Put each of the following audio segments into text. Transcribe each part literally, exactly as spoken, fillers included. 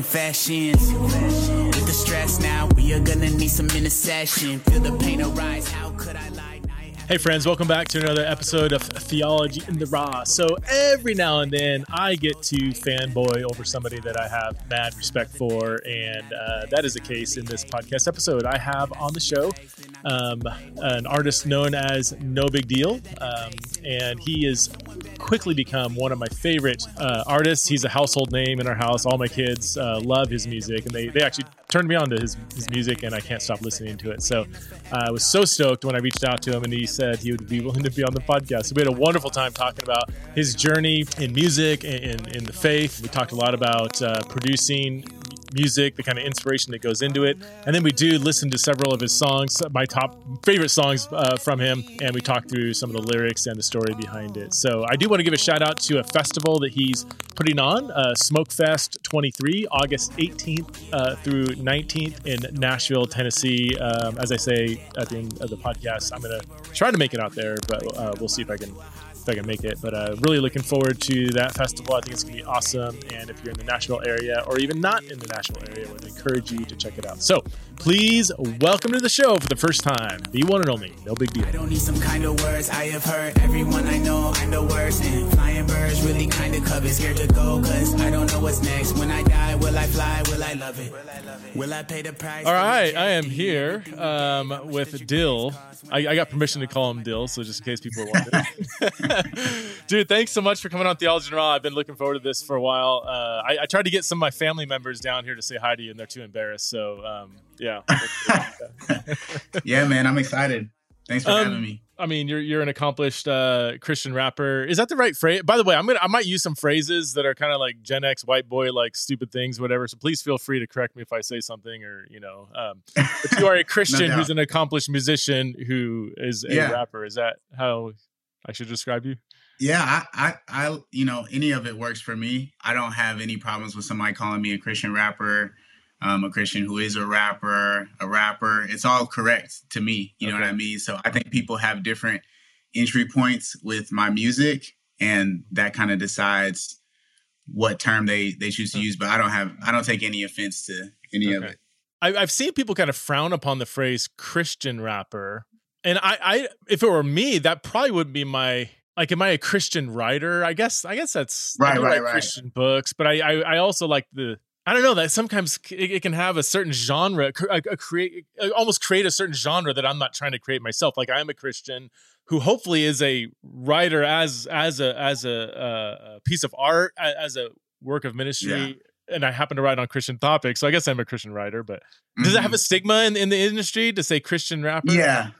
confessions. With the stress now, we are gonna need some intercession. Feel the pain arise, how could I lie? Hey friends, welcome back to another episode of Theology in the Raw. So every now and then I get to fanboy over somebody that I have mad respect for, and uh, that is the case in this podcast episode. I have on the show um, an artist known as No Big Deal, um, and he has quickly become one of my favorite uh, artists. He's a household name in our house. All my kids uh, love his music, and they, they actually turned me on to his, his music, and I can't stop listening to it. So uh, I was so stoked when I reached out to him, and he said said he would be willing to be on the podcast. So we had a wonderful time talking about his journey in music and in, in the faith. We talked a lot about uh, producing music, the kind of inspiration that goes into it. And then we do listen to several of his songs, my top favorite songs uh, from him. And we talked through some of the lyrics and the story behind it. So I do want to give a shout out to a festival that he's putting on, uh, Smoke Fest twenty-three, August eighteenth uh, through nineteenth in Nashville, Tennessee. Um, as I say at the end of the podcast, I'm going to try to make it out there, but uh, we'll see if I can if I can make it. But uh, really looking forward to that festival. I think it's going to be awesome. And if you're in the Nashville area or even not in the Nashville area, I would encourage you to check it out. So please welcome to the show for the first time, the one and only No Big Deal. I don't need some kind of words I have heard. Everyone I know, I'm the worst. And flying birds really kind of covered. Scared to go because I don't know what's next. When I die, will I fly? Will I love it? Will I pay the price? All right. I am here um, with Dyl. I, I got permission to call him Dyl, so just in case people want it. Dude, thanks so much for coming on Theology and Raw. I've been looking forward to this for a while. Uh, I, I tried to get some of my family members down here to say hi to you, and they're too embarrassed. So, um, yeah. Yeah, man, I'm excited. Thanks for um, having me. I mean, you're you're an accomplished uh, Christian rapper. Is that the right phrase? By the way, I'm gonna I might use some phrases that are kind of like Gen X, white boy, like stupid things, whatever. So please feel free to correct me if I say something or you know. Um, but you are a Christian no who's an accomplished musician who is a yeah. rapper. Is that how I should describe you? Yeah, I, I, I, you know, any of it works for me. I don't have any problems with somebody calling me a Christian rapper, um, a Christian who is a rapper, a rapper. It's all correct to me. You okay. know what I mean? So I think people have different entry points with my music, and that kind of decides what term they, they choose to use. But I don't have, I don't take any offense to any okay. of it. I, I've seen people kind of frown upon the phrase Christian rapper. And I, I, if it were me, that probably would be my, like, am I a Christian writer? I guess, I guess that's right, I don't right, like right. Christian books, but I, I, I also like the, I don't know that sometimes it, it can have a certain genre, a, a create, almost create a certain genre that I'm not trying to create myself. Like I'm a Christian who hopefully is a writer as, as a, as a, a piece of art, as a work of ministry. Yeah. And I happen to write on Christian topics. So I guess I'm a Christian writer, but mm-hmm. does it have a stigma in, in the industry to say Christian rapper? Yeah.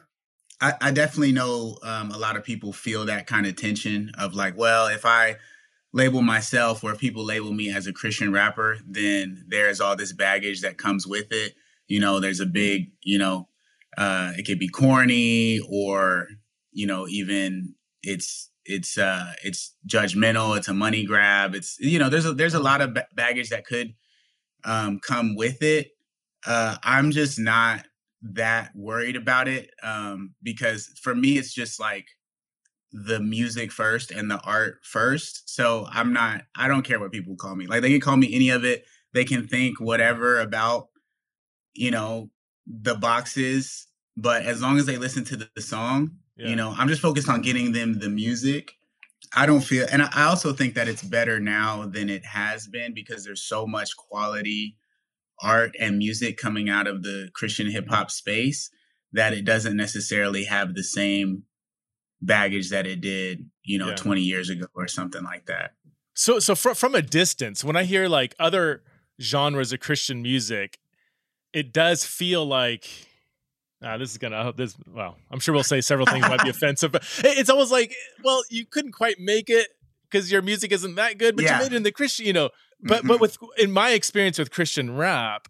I, I definitely know um, a lot of people feel that kind of tension of like, well, if I label myself or if people label me as a Christian rapper, then there's all this baggage that comes with it. You know, there's a big, you know, uh, it could be corny or, you know, even it's it's uh, it's judgmental. It's a money grab. It's, you know, there's a, there's a lot of ba- baggage that could um, come with it. Uh, I'm just not that worried about it um because for me it's just like the music first and the art first, so I'm not I don't care what people call me. Like they can call me any of it, they can think whatever about, you know, the boxes, but as long as they listen to the, the song yeah. you know, I'm just focused on getting them the music. I don't feel and I also think that it's better now than it has been because there's so much quality art and music coming out of the Christian hip hop space that it doesn't necessarily have the same baggage that it did, you know, yeah. twenty years ago or something like that. So, so from, from a distance, when I hear like other genres of Christian music, it does feel like, ah, this is going to, this, well, I'm sure we'll say several things might be offensive, but it's almost like, well, you couldn't quite make it because your music isn't that good, but yeah. you made it in the Christian, you know, But mm-hmm. but with in my experience with Christian rap,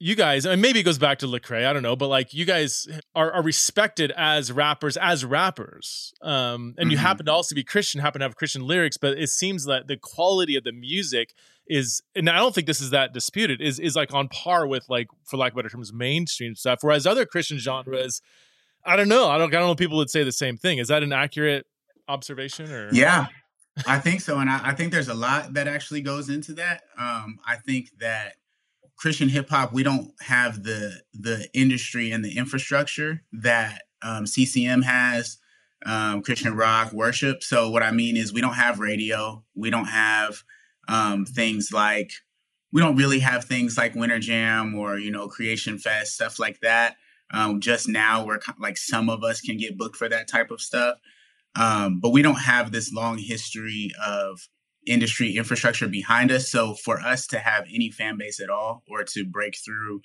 you guys, and maybe it goes back to Lecrae, I don't know, but like you guys are, are respected as rappers, as rappers. Um, and mm-hmm. you happen to also be Christian, happen to have Christian lyrics, but it seems that the quality of the music is, and I don't think this is that disputed, is is like on par with like, for lack of better terms, mainstream stuff. Whereas other Christian genres, I don't know, I don't, I don't know if people would say the same thing. Is that an accurate observation? Or yeah. I think so. And I, I think there's a lot that actually goes into that. Um, I think that Christian hip hop, we don't have the the industry and the infrastructure that um, C C M has, um, Christian rock, worship. So what I mean is we don't have radio. We don't have um, things like, we don't really have things like Winter Jam or, you know, Creation Fest, stuff like that. Um, just now, we're like some of us can get booked for that type of stuff. Um, but we don't have this long history of industry infrastructure behind us. So for us to have any fan base at all, or to break through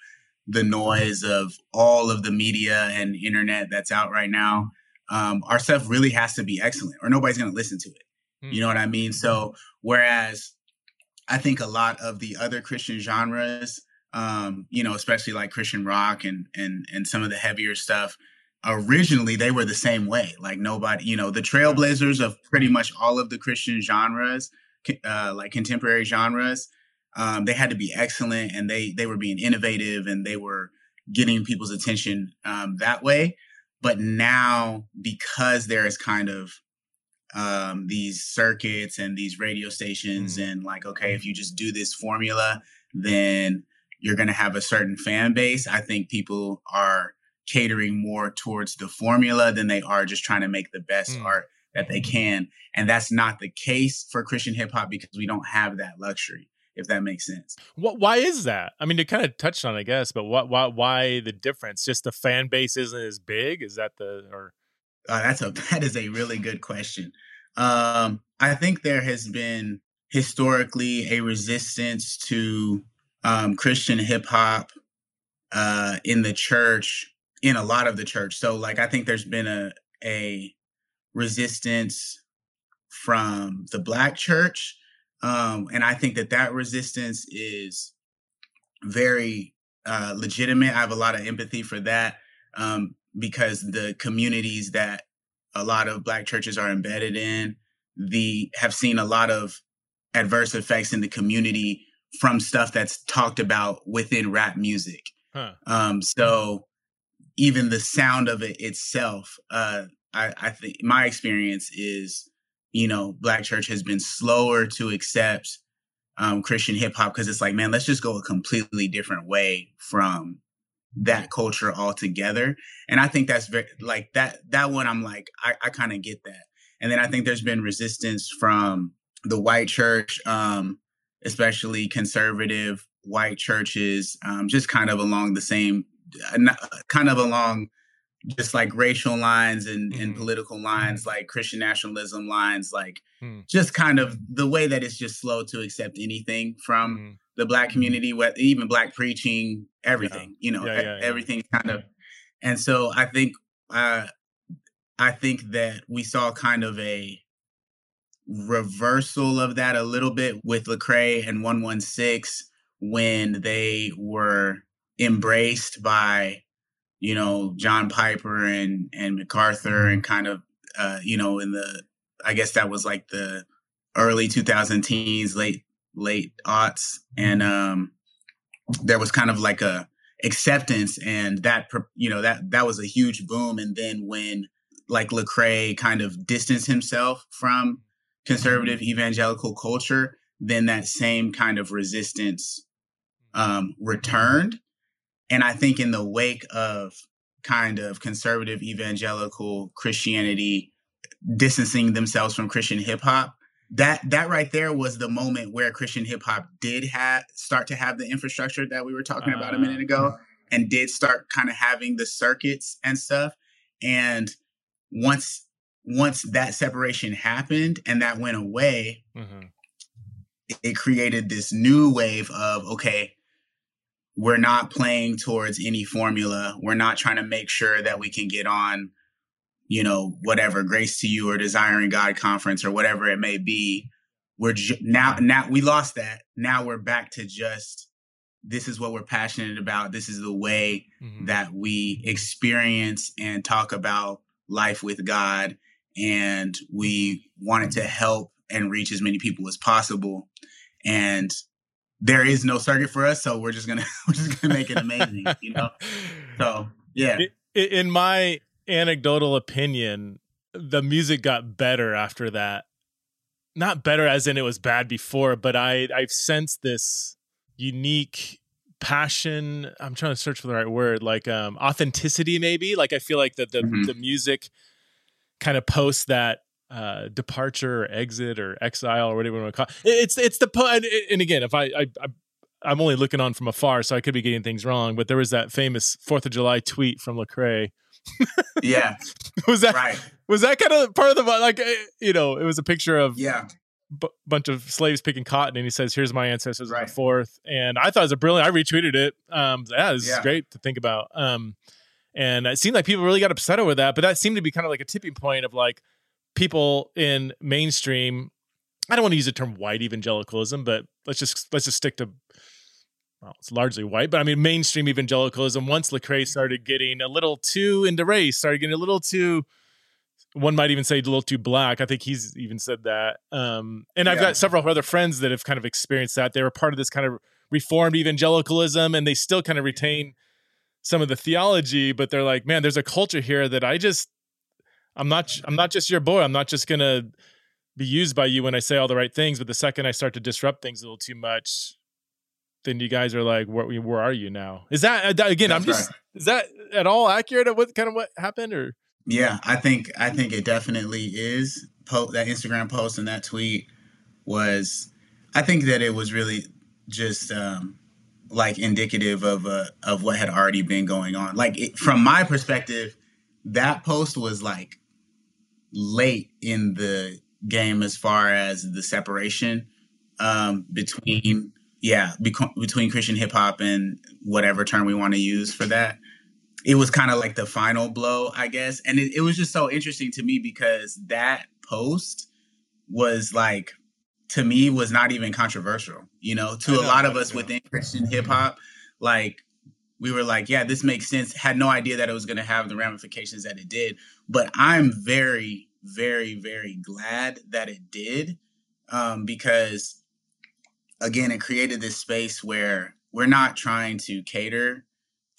the noise of all of the media and internet that's out right now, um, our stuff really has to be excellent or nobody's going to listen to it. Mm. You know what I mean? So whereas I think a lot of the other Christian genres, um, you know, especially like Christian rock and, and, and some of the heavier stuff, originally they were the same way. Like nobody, you know, the trailblazers of pretty much all of the Christian genres, uh, like contemporary genres, um, they had to be excellent and they, they were being innovative and they were getting people's attention, um, that way. But now because there is kind of, um, these circuits and these radio stations mm-hmm. and like, okay, if you just do this formula, then you're going to have a certain fan base. I think people are catering more towards the formula than they are just trying to make the best mm. art that they can. And that's not the case for Christian hip hop because we don't have that luxury, if that makes sense. What, why is that? I mean, you kind of touched on, I guess, but what, why, why the difference? Just the fan base isn't as big? Is that the, or? Uh, that's a, that is a really good question. Um, I think there has been historically a resistance to um, Christian hip hop uh, in the church, in a lot of the church. So like, I think there's been a, a resistance from the Black church. Um, and I think that that resistance is very uh, legitimate. I have a lot of empathy for that um, because the communities that a lot of Black churches are embedded in, the have seen a lot of adverse effects in the community from stuff that's talked about within rap music. Huh. Um, so even the sound of it itself, uh, I, I think my experience is, you know, Black church has been slower to accept um, Christian hip hop because it's like, man, let's just go a completely different way from that culture altogether. And I think that's very, like that, that one, I'm like, I, I kind of get that. And then I think there's been resistance from the white church, um, especially conservative white churches, um, just kind of along the same, kind of along just like racial lines and, mm. and political lines, mm. like Christian nationalism lines, like mm. just kind of the way that it's just slow to accept anything from mm. the Black community, even Black preaching, everything, yeah. you know, yeah, yeah, yeah. everything kind yeah. of. And so I think, uh, I think that we saw kind of a reversal of that a little bit with Lecrae and one one six when they were embraced by, you know, John Piper and, and MacArthur and kind of, uh, you know, in the, I guess that was like the early two thousand teens, late, late aughts. And um, there was kind of like a acceptance and that, you know, that, that was a huge boom. And then when like Lecrae kind of distanced himself from conservative evangelical culture, then that same kind of resistance um, returned. And I think in the wake of kind of conservative evangelical Christianity distancing themselves from Christian hip hop, that that right there was the moment where Christian hip hop did ha- start to have the infrastructure that we were talking about uh, a minute ago and did start kind of having the circuits and stuff. And once once that separation happened and that went away, mm-hmm. it, it created this new wave of, okay, we're not playing towards any formula. We're not trying to make sure that we can get on, you know, whatever Grace to You or Desiring God conference or whatever it may be. We're ju- now, now we lost that. Now we're back to just, this is what we're passionate about. This is the way mm-hmm. that we experience and talk about life with God. And we wanted to help and reach as many people as possible. And there is no circuit for us, so we're just gonna we're just gonna make it amazing, you know. So yeah. In my anecdotal opinion, the music got better after that not better as in it was bad before, but I, I've sensed this unique passion. I'm trying to search for the right word, like um, authenticity, maybe. Like I feel like the, the, mm-hmm. the music kind of posts that uh, departure or exit or exile or whatever you want to call it. It's, it's the, po- and, and again, if I, I, I I'm only looking on from afar, so I could be getting things wrong, but there was that famous fourth of July tweet from Lecrae. Yeah. Was that right? Was that kind of part of the, like, you know, it was a picture of yeah b- bunch of slaves picking cotton, and he says, here's my ancestors right. on the fourth. And I thought it was a brilliant, I retweeted it. Um, yeah, this yeah. is great to think about. Um, and it seemed like people really got upset over that, but that seemed to be kind of like a tipping point of like people in mainstream, I don't want to use the term white evangelicalism, but let's just, let's just stick to, well, it's largely white, but I mean, mainstream evangelicalism, once Lecrae started getting a little too into race, started getting a little too, one might even say a little too black. I think he's even said that. Um, and yeah. I've got several other friends that have kind of experienced that. They were part of this kind of reformed evangelicalism, and they still kind of retain some of the theology, but they're like, man, there's a culture here that I just, I'm not, I'm not just your boy. I'm not just going to be used by you when I say all the right things, but the second I start to disrupt things a little too much, then you guys are like, where, where are you now? Is that, again, That's I'm just, right. is that at all accurate at what kind of what happened or? Yeah, I think, I think it definitely is. Po- that Instagram post and that tweet was, I think that it was really just um, like indicative of, uh, of what had already been going on. Like it, from my perspective, that post was like late in the game as far as the separation um, between, yeah, beco- between Christian hip hop and whatever term we want to use for that. It was kind of like the final blow, I guess. And it, it was just so interesting to me because that post was like, to me, was not even controversial. You know, to a lot of us within Christian hip hop, like we were like, yeah, this makes sense. Had no idea that it was going to have the ramifications that it did. But I'm very, very, very glad that it did um, because, again, it created this space where we're not trying to cater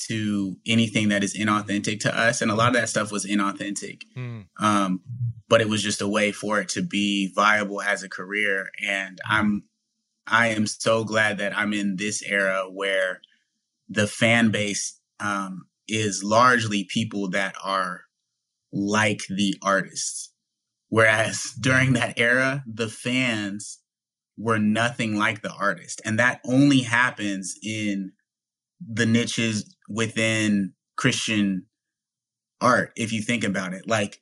to anything that is inauthentic to us. And a lot of that stuff was inauthentic. Mm. Um, but it was just a way for it to be viable as a career. And I'm, I am so glad that I'm in this era where the fan base um, is largely people that are like the artists. Whereas during that era, the fans were nothing like the artist. And that only happens in the niches within Christian art, if you think about it. Like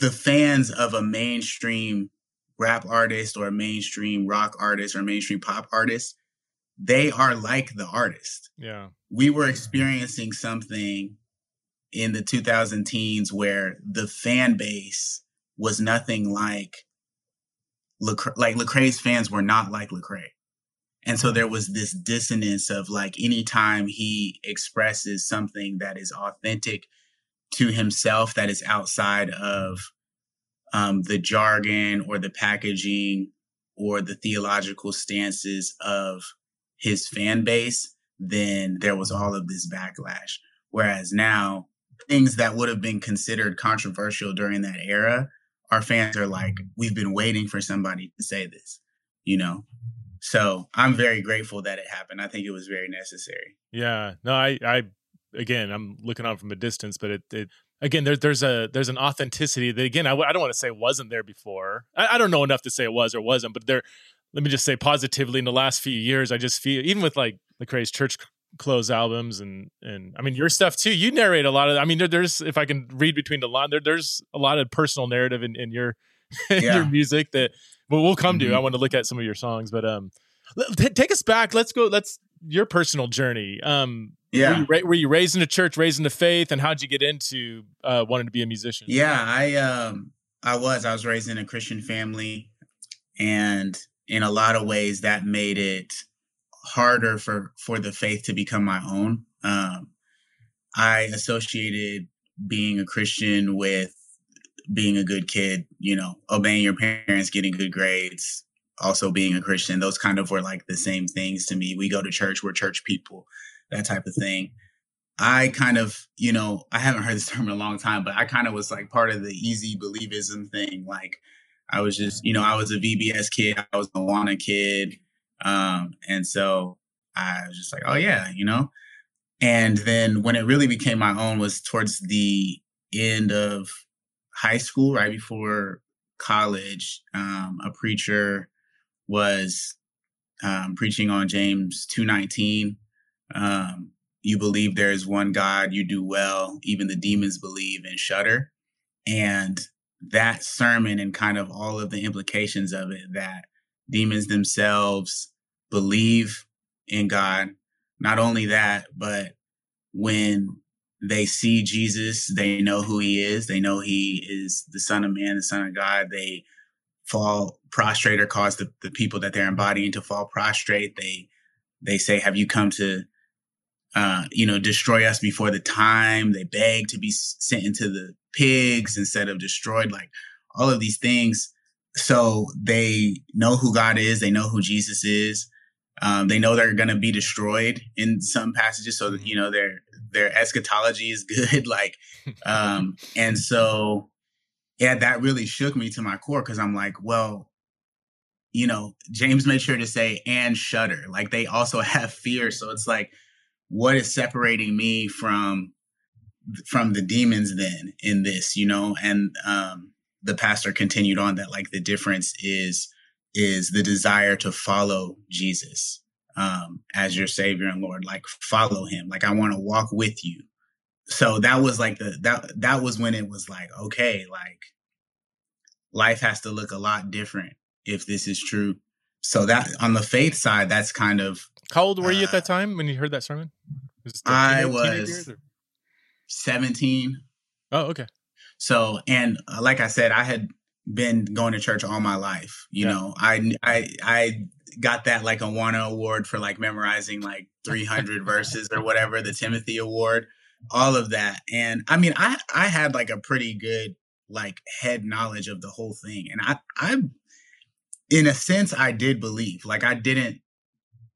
the fans of a mainstream rap artist or a mainstream rock artist or mainstream pop artist, they are like the artist. Yeah. We were experiencing something in the two thousand teens where the fan base was nothing like Lecrae, like Lecrae's fans were not like Lecrae. And so there was this dissonance of like, anytime he expresses something that is authentic to himself, that is outside of um, the jargon or the packaging or the theological stances of his fan base, then there was all of this backlash. Whereas now, things that would have been considered controversial during that era, our fans are like, we've been waiting for somebody to say this, you know? So I'm very grateful that it happened. I think it was very necessary. Yeah. No, I, I again, I'm looking on from a distance, but it, it again, there, there's a there's an authenticity that, again, I, I don't want to say wasn't there before. I, I don't know enough to say it was or wasn't, but there, let me just say positively in the last few years, I just feel, even with like Lecrae's Church Close albums and, and I mean, your stuff too, you narrate a lot of, I mean, there, there's, if I can read between the lines, there, there's a lot of personal narrative in, in your in yeah. your music that, but we'll come to. Mm-hmm. I want to look at some of your songs, but um, t- take us back. Let's go. Let's your personal journey. Um, yeah, were you, ra- were you raised in a church, raised in the faith, and how'd you get into uh, wanting to be a musician? Yeah, I um, I was. I was raised in a Christian family, and in a lot of ways, that made it harder for for the faith to become my own. Um, I associated being a Christian with being a good kid, you know, obeying your parents, getting good grades, also being a Christian. Those kind of were like the same things to me. We go to church, we're church people, that type of thing. I kind of, you know, I haven't heard this term in a long time, but I kind of was like part of the easy believism thing. Like I was just, you know, I was a V B S kid. I was a Moana kid. Um, and so I was just like, oh, yeah, you know. And then when it really became my own was towards the end of high school, right before college. Um, a preacher was um, preaching on James two nineteen. Um, you believe there is one God, you do well. Even the demons believe and shudder. And that sermon and kind of all of the implications of it, that demons themselves believe in God. Not only that, but when they see Jesus, they know who he is. They know he is the Son of Man, the Son of God. They fall prostrate or cause the, the people that they're embodying to fall prostrate. They they say, have you come to, uh, you know, destroy us before the time? They beg to be sent into the pigs instead of destroyed, like all of these things. So they know who God is. They know who Jesus is. Um, they know they're going to be destroyed in some passages. So, you know, their their eschatology is good. Like, um, and so, yeah, that really shook me to my core, because I'm like, well, you know, James made sure to say and shudder. Like, they also have fear. So it's like, what is separating me from from the demons then in this, you know? And um, the pastor continued on that, like, the difference is is the desire to follow Jesus um, as your Savior and Lord, like follow him. Like, I want to walk with you. So that was like the, that, that was when it was like, okay, like life has to look a lot different if this is true. So that on the faith side, that's kind of. How old were uh, you at that time when you heard that sermon? Was I teenage, was teenage or? seventeen. Oh, okay. So, and uh, like I said, I had been going to church all my life. You yeah. know, I, I, I got that like Awana award for like memorizing like three hundred verses or whatever, the Timothy Award, all of that. And I mean, I, I had like a pretty good like head knowledge of the whole thing. And I, I, in a sense, I did believe, like, I didn't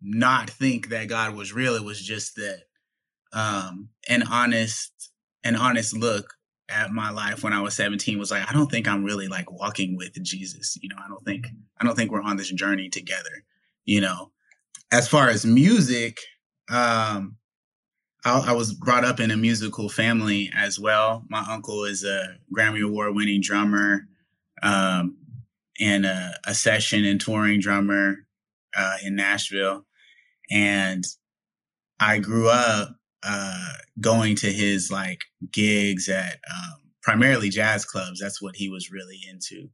not think that God was real. It was just that, um, an honest, an honest look at my life when I was seventeen was like, I don't think I'm really like walking with Jesus. You know, I don't think, I don't think we're on this journey together, you know. As far as music, um, I, I was brought up in a musical family as well. My uncle is a Grammy Award winning drummer, um, and a, a session and touring drummer, uh, in Nashville. And I grew up Uh, going to his like gigs at um, primarily jazz clubs. That's what he was really into.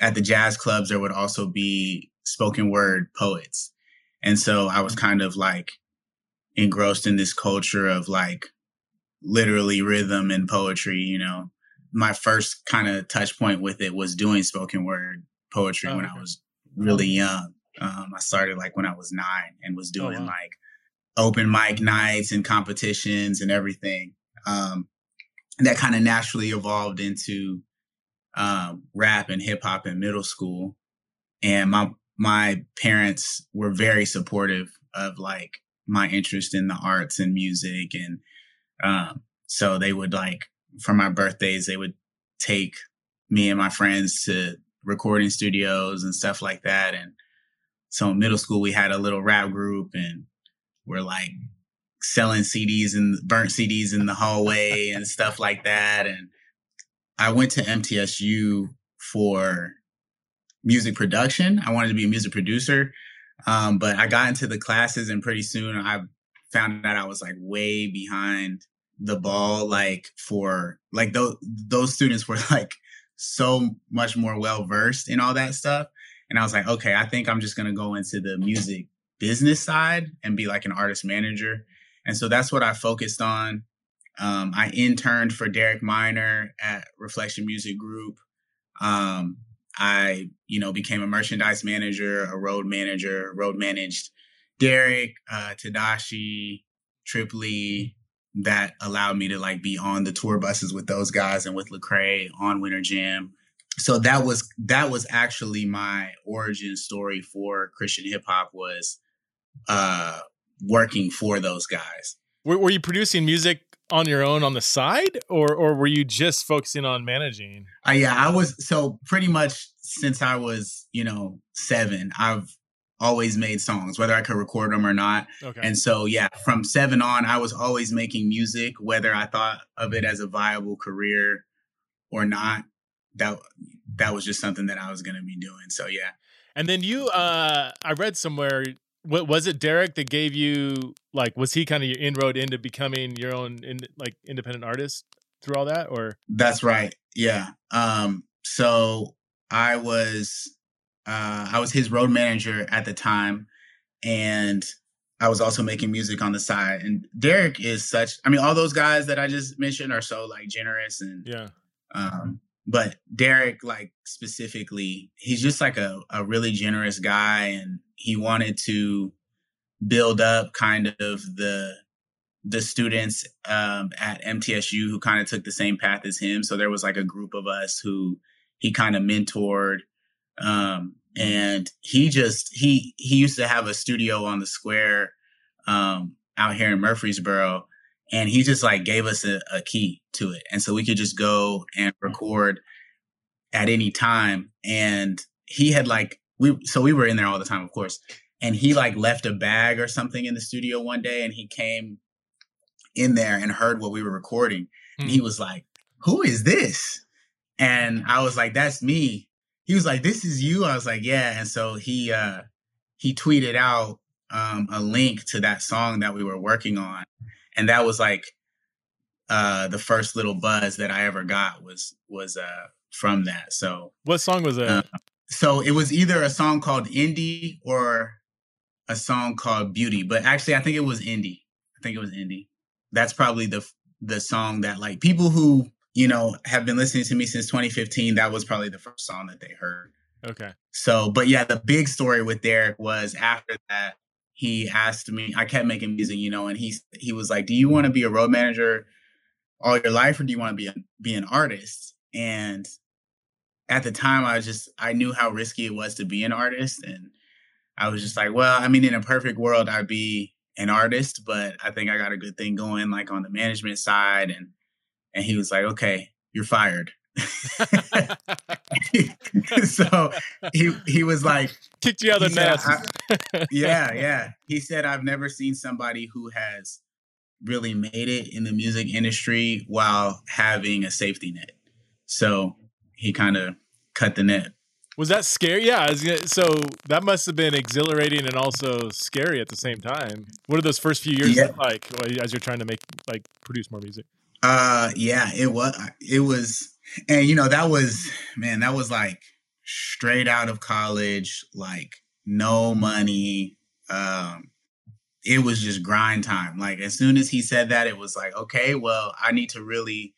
At the jazz clubs, there would also be spoken word poets. And so I was kind of like engrossed in this culture of like literally rhythm and poetry, you know. My first kind of touch point with it was doing spoken word poetry oh, when okay. I was really young. Um, I started like when I was nine and was doing oh, wow. like open mic nights and competitions and everything. Um, and that kind of naturally evolved into uh, rap and hip hop in middle school. And my my parents were very supportive of like my interest in the arts and music. And um, so they would like, for my birthdays, they would take me and my friends to recording studios and stuff like that. And so in middle school, we had a little rap group, and we're like selling C Ds and burnt C Ds in the hallway and stuff like that. And I went to M T S U for music production. I wanted to be a music producer, um, but I got into the classes, and pretty soon I found out I was like way behind the ball. Like for like those those students were like so much more well versed in all that stuff, and I was like, okay, I think I'm just gonna go into the music business side and be like an artist manager. And so that's what I focused on. Um, I interned for Derek Minor at Reflection Music Group. Um, I, you know, became a merchandise manager, a road manager, road managed Derek, uh, Tadashi, Tripoli. That allowed me to like be on the tour buses with those guys and with Lecrae on Winter Jam. So that was, that was actually my origin story for Christian hip hop, was uh, working for those guys. Were, were you producing music on your own on the side, or or were you just focusing on managing? Uh, yeah, I was. So pretty much since I was, you know, seven, I've always made songs, whether I could record them or not. Okay. And so, yeah, from seven on, I was always making music, whether I thought of it as a viable career or not. That that was just something that I was going to be doing. So, yeah. And then you, uh, I read somewhere, what was it, Derek, that gave you, like, was he kind of your inroad into becoming your own, in, like, independent artist through all that, or? That's right. Yeah. Um, so I was, uh, I was his road manager at the time, and I was also making music on the side. And Derek is such, I mean, all those guys that I just mentioned are so, like, generous and, yeah. um, but Derek, like, specifically, he's just like a, a really generous guy, and he wanted to build up kind of the the students um, at M T S U who kind of took the same path as him. So there was like a group of us who he kind of mentored. Um, and he just, he he used to have a studio on the square um, out here in Murfreesboro. And he just like gave us a, a key to it. And so we could just go and record at any time. And he had like, we, so we were in there all the time, of course. And he like left a bag or something in the studio one day, and he came in there and heard what we were recording. Mm-hmm. And he was like, who is this? And I was like, that's me. He was like, this is you? I was like, yeah. And so he, uh, he tweeted out um, a link to that song that we were working on. And that was like uh, the first little buzz that I ever got was was uh, from that. So what song was that? Uh, so it was either a song called Indie or a song called Beauty. But actually, I think it was Indie. I think it was Indie. That's probably the the song that like people who, you know, have been listening to me since twenty fifteen. That was probably the first song that they heard. OK, so but yeah, the big story with Derek was after that. He asked me, I kept making music, you know, and he he was like, do you want to be a road manager all your life, or do you want to be a, be an artist? And at the time, I was just, I knew how risky it was to be an artist. And I was just like, well, I mean, in a perfect world, I'd be an artist, but I think I got a good thing going, like on the management side. And, and he was like, okay, you're fired. So he he was like, kicked you out of the nest. yeah yeah he said, I've never seen somebody who has really made it in the music industry while having a safety net. So he kind of cut the net. Was that scary? Yeah, I was gonna, so that must have been exhilarating and also scary at the same time. What are those first few years yeah. like as you're trying to make like produce more music? Uh yeah, it was it was and you know, that was, man, that was like straight out of college, like no money. Um, it was just grind time. Like as soon as he said that, it was like, okay, well, I need to really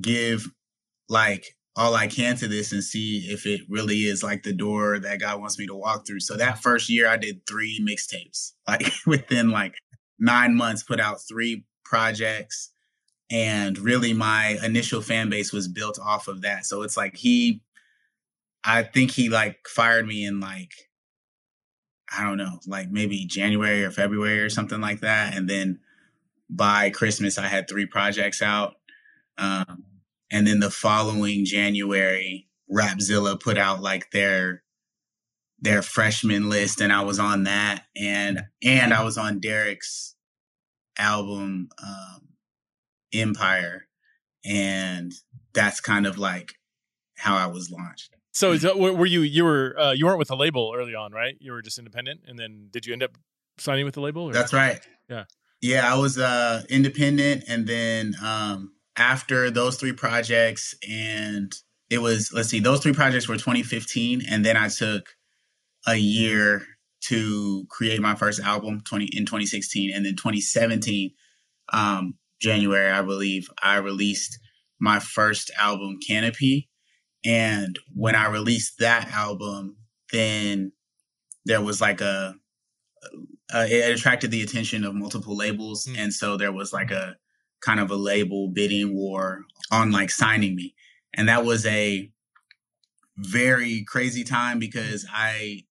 give like all I can to this and see if it really is like the door that God wants me to walk through. So that first year I did three mixtapes, like within like nine months, put out three projects. And really, my initial fan base was built off of that. So it's like he, I think he like fired me in like, I don't know, like maybe January or February or something like that. And then by Christmas, I had three projects out. Um, and then the following January, Rapzilla put out like their their freshman list, and I was on that, and and I was on Derek's album. Um, Empire, and that's kind of like how I was launched. So is that, were you you were uh, you weren't with a label early on, right? You were just independent, and then did you end up signing with the label? Or? That's right. Yeah, yeah. I was uh, independent, and then um, after those three projects, and it was let's see, those three projects were twenty fifteen, and then I took a year to create my first album twenty in twenty sixteen, and then twenty seventeen. Um, January, I believe, I released my first album, Canopy. And when I released that album, then there was like a, a it attracted the attention of multiple labels. Mm. And so there was like a kind of a label bidding war on like signing me. And that was a very crazy time because I,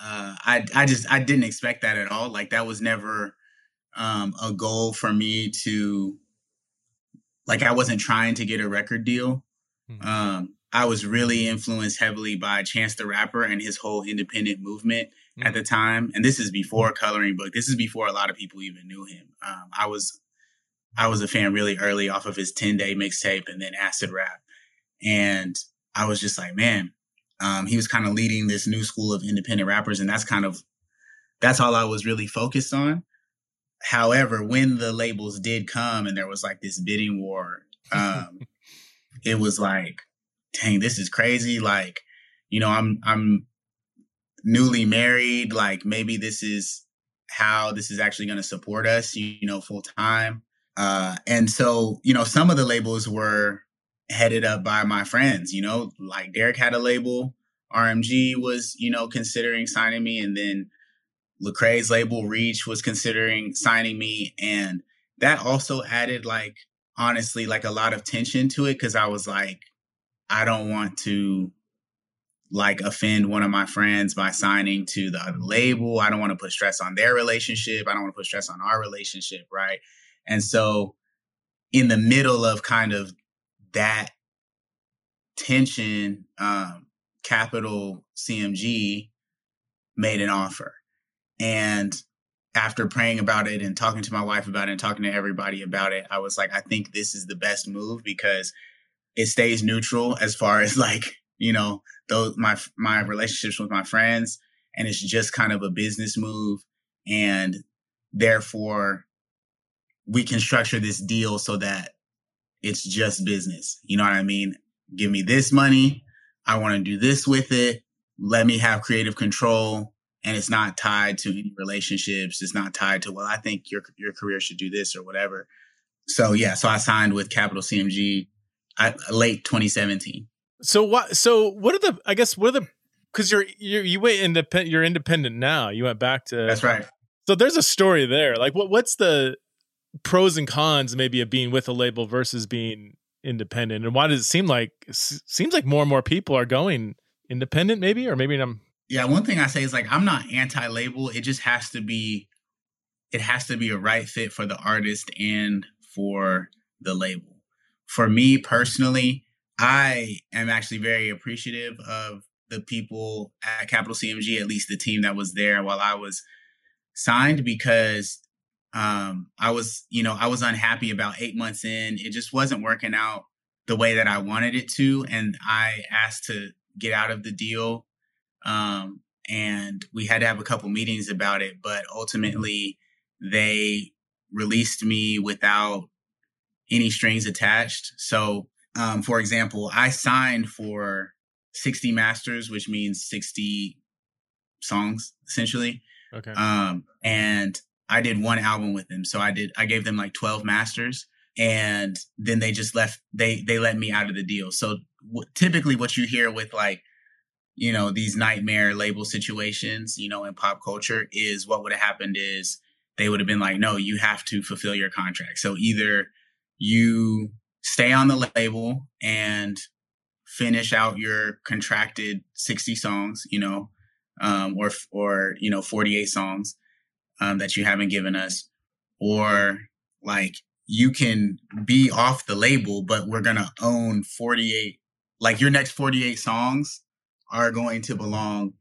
uh, I, I just, I didn't expect that at all. Like that was never Um, a goal for me to, like, I wasn't trying to get a record deal. Mm-hmm. Um, I was really influenced heavily by Chance the Rapper and his whole independent movement mm. at the time. And this is before Coloring Book. This is before a lot of people even knew him. Um, I was I was a fan really early off of his ten-day mixtape and then Acid Rap. And I was just like, man, um, he was kind of leading this new school of independent rappers. And that's kind of, that's all I was really focused on. However, when the labels did come and there was like this bidding war, um, it was like, dang, this is crazy. Like, you know, I'm, I'm newly married. Like maybe this is how this is actually going to support us, you, you know, full time. Uh, and so, you know, some of the labels were headed up by my friends, you know, like Derek had a label, R M G was, you know, considering signing me. And then Lecrae's label Reach was considering signing me. And that also added like, honestly, like a lot of tension to it. Cause I was like, I don't want to like offend one of my friends by signing to the other label. I don't want to put stress on their relationship. I don't want to put stress on our relationship. Right. And so in the middle of kind of that tension, um, Capital C M G made an offer. And after praying about it and talking to my wife about it and talking to everybody about it, I was like, I think this is the best move because it stays neutral as far as like, you know, those my my relationships with my friends. And it's just kind of a business move. And therefore, we can structure this deal so that it's just business. You know what I mean? Give me this money. I want to do this with it. Let me have creative control. And it's not tied to any relationships. It's not tied to, well, I think your your career should do this or whatever. So, yeah. So I signed with Capital C M G I, late twenty seventeen. So what, so what are the, I guess, what are the, cause you're, you're, you went independent, you're independent now. You went back to. That's right. So there's a story there. Like what, what's the pros and cons maybe of being with a label versus being independent? And why does it seem like, it seems like more and more people are going independent maybe, or maybe I'm. Yeah. One thing I say is like, I'm not anti-label. It just has to be, it has to be a right fit for the artist and for the label. For me personally, I am actually very appreciative of the people at Capital C M G, at least the team that was there while I was signed, because um, I was, you know, I was unhappy about eight months in. It just wasn't working out the way that I wanted it to. And I asked to get out of the deal. Um, and we had to have a couple meetings about it. But ultimately, they released me without any strings attached. So, um, for example, I signed for sixty masters, which means sixty songs essentially. Okay. Um, and I did one album with them. So I did, I gave them like twelve masters and then they just left, they, they let me out of the deal. So w- typically what you hear with like, you know, these nightmare label situations, you know, in pop culture is what would have happened is they would have been like, no, you have to fulfill your contract. So either you stay on the label and finish out your contracted sixty songs, you know, um, or, or, you know, forty-eight songs um, that you haven't given us, or like you can be off the label, but we're going to own forty-eight, like your next forty-eight songs are going to belong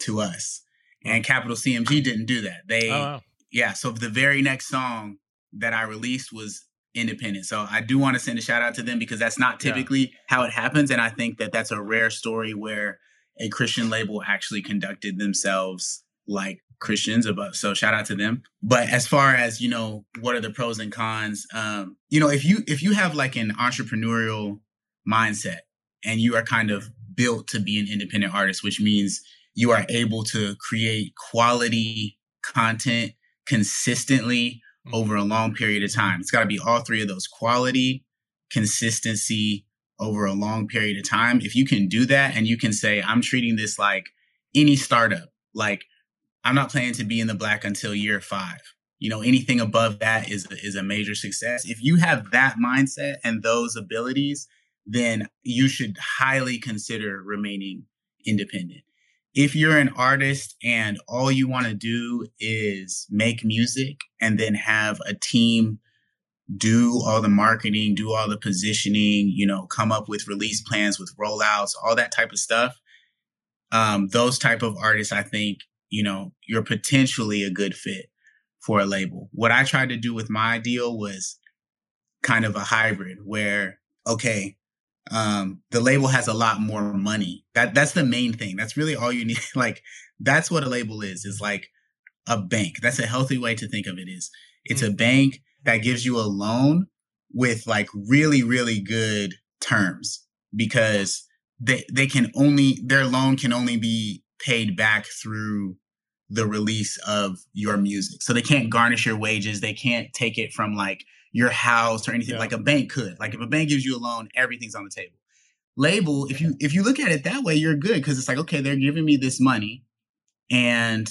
to us. And Capital C M G didn't do that. They, oh, wow. yeah. So the very next song that I released was independent. So I do want to send a shout out to them because that's not typically yeah. how it happens. And I think that that's a rare story where a Christian label actually conducted themselves like Christians above. So shout out to them. But as far as, you know, what are the pros and cons? Um, you know, if you, if you have like an entrepreneurial mindset and you are kind of built to be an independent artist, which means you are able to create quality content consistently over a long period of time. It's got to be all three of those: quality, consistency over a long period of time. If you can do that and you can say, I'm treating this like any startup, like I'm not planning to be in the black until year five, you know, anything above that is, is a major success. If you have that mindset and those abilities, then you should highly consider remaining independent. If you're an artist and all you want to do is make music and then have a team do all the marketing, do all the positioning, you know, come up with release plans with rollouts, all that type of stuff. Um, those type of artists, I think, you know, you're potentially a good fit for a label. What I tried to do with my deal was kind of a hybrid where, okay, um, the label has a lot more money. That that's the main thing. That's really all you need. Like, that's what a label is, is like a bank. That's a healthy way to think of it is. It's mm-hmm. a bank that gives you a loan with like really, really good terms because they they can only, their loan can only be paid back through the release of your music. So they can't garnish your wages. They can't take it from like your house or anything yeah. like a bank could. Like if a bank gives you a loan, everything's on the table. Label, yeah. if you if you look at it that way, you're good because it's like, okay, they're giving me this money and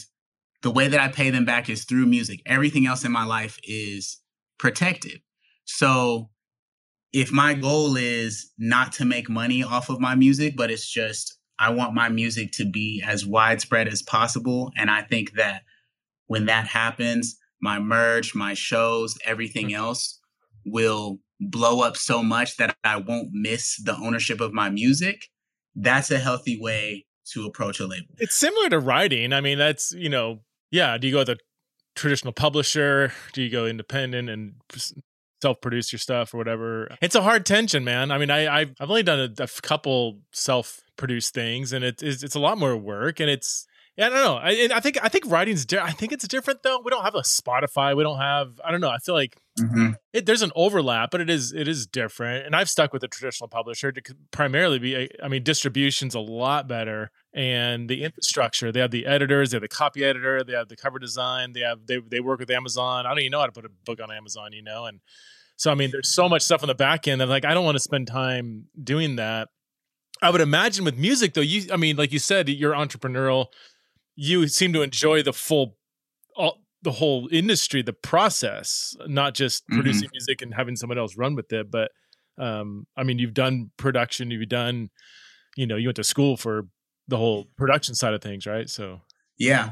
the way that I pay them back is through music. Everything else in my life is protected. So if my goal is not to make money off of my music, but it's just I want my music to be as widespread as possible. And I think that when that happens, my merch, my shows, everything else will blow up so much that I won't miss the ownership of my music. That's a healthy way to approach a label. It's similar to writing. I mean, that's, you know, yeah. Do you go the traditional publisher? Do you go independent and self-produce your stuff or whatever? It's a hard tension, man. I mean, I, I've only done a, a couple self produce things and it is, it's a lot more work and it's, yeah, I don't know. I, and I think, I think writing's, di- I think it's different though. We don't have a Spotify. We don't have, I don't know. I feel like mm-hmm. it, there's an overlap, but it is, it is different. And I've stuck with a traditional publisher to primarily be, I mean, distribution's a lot better and the infrastructure, they have the editors, they have the copy editor, they have the cover design, they have, they, they work with Amazon. I don't even know how to put a book on Amazon, you know? And so, I mean, there's so much stuff on the back end that like, I don't want to spend time doing that. I would imagine with music though, you, I mean, like you said, you're entrepreneurial, you seem to enjoy the full, all, the whole industry, the process, not just mm-hmm. producing music and having someone else run with it. But, um, I mean, you've done production, you've done, you know, you went to school for the whole production side of things, right? So, yeah.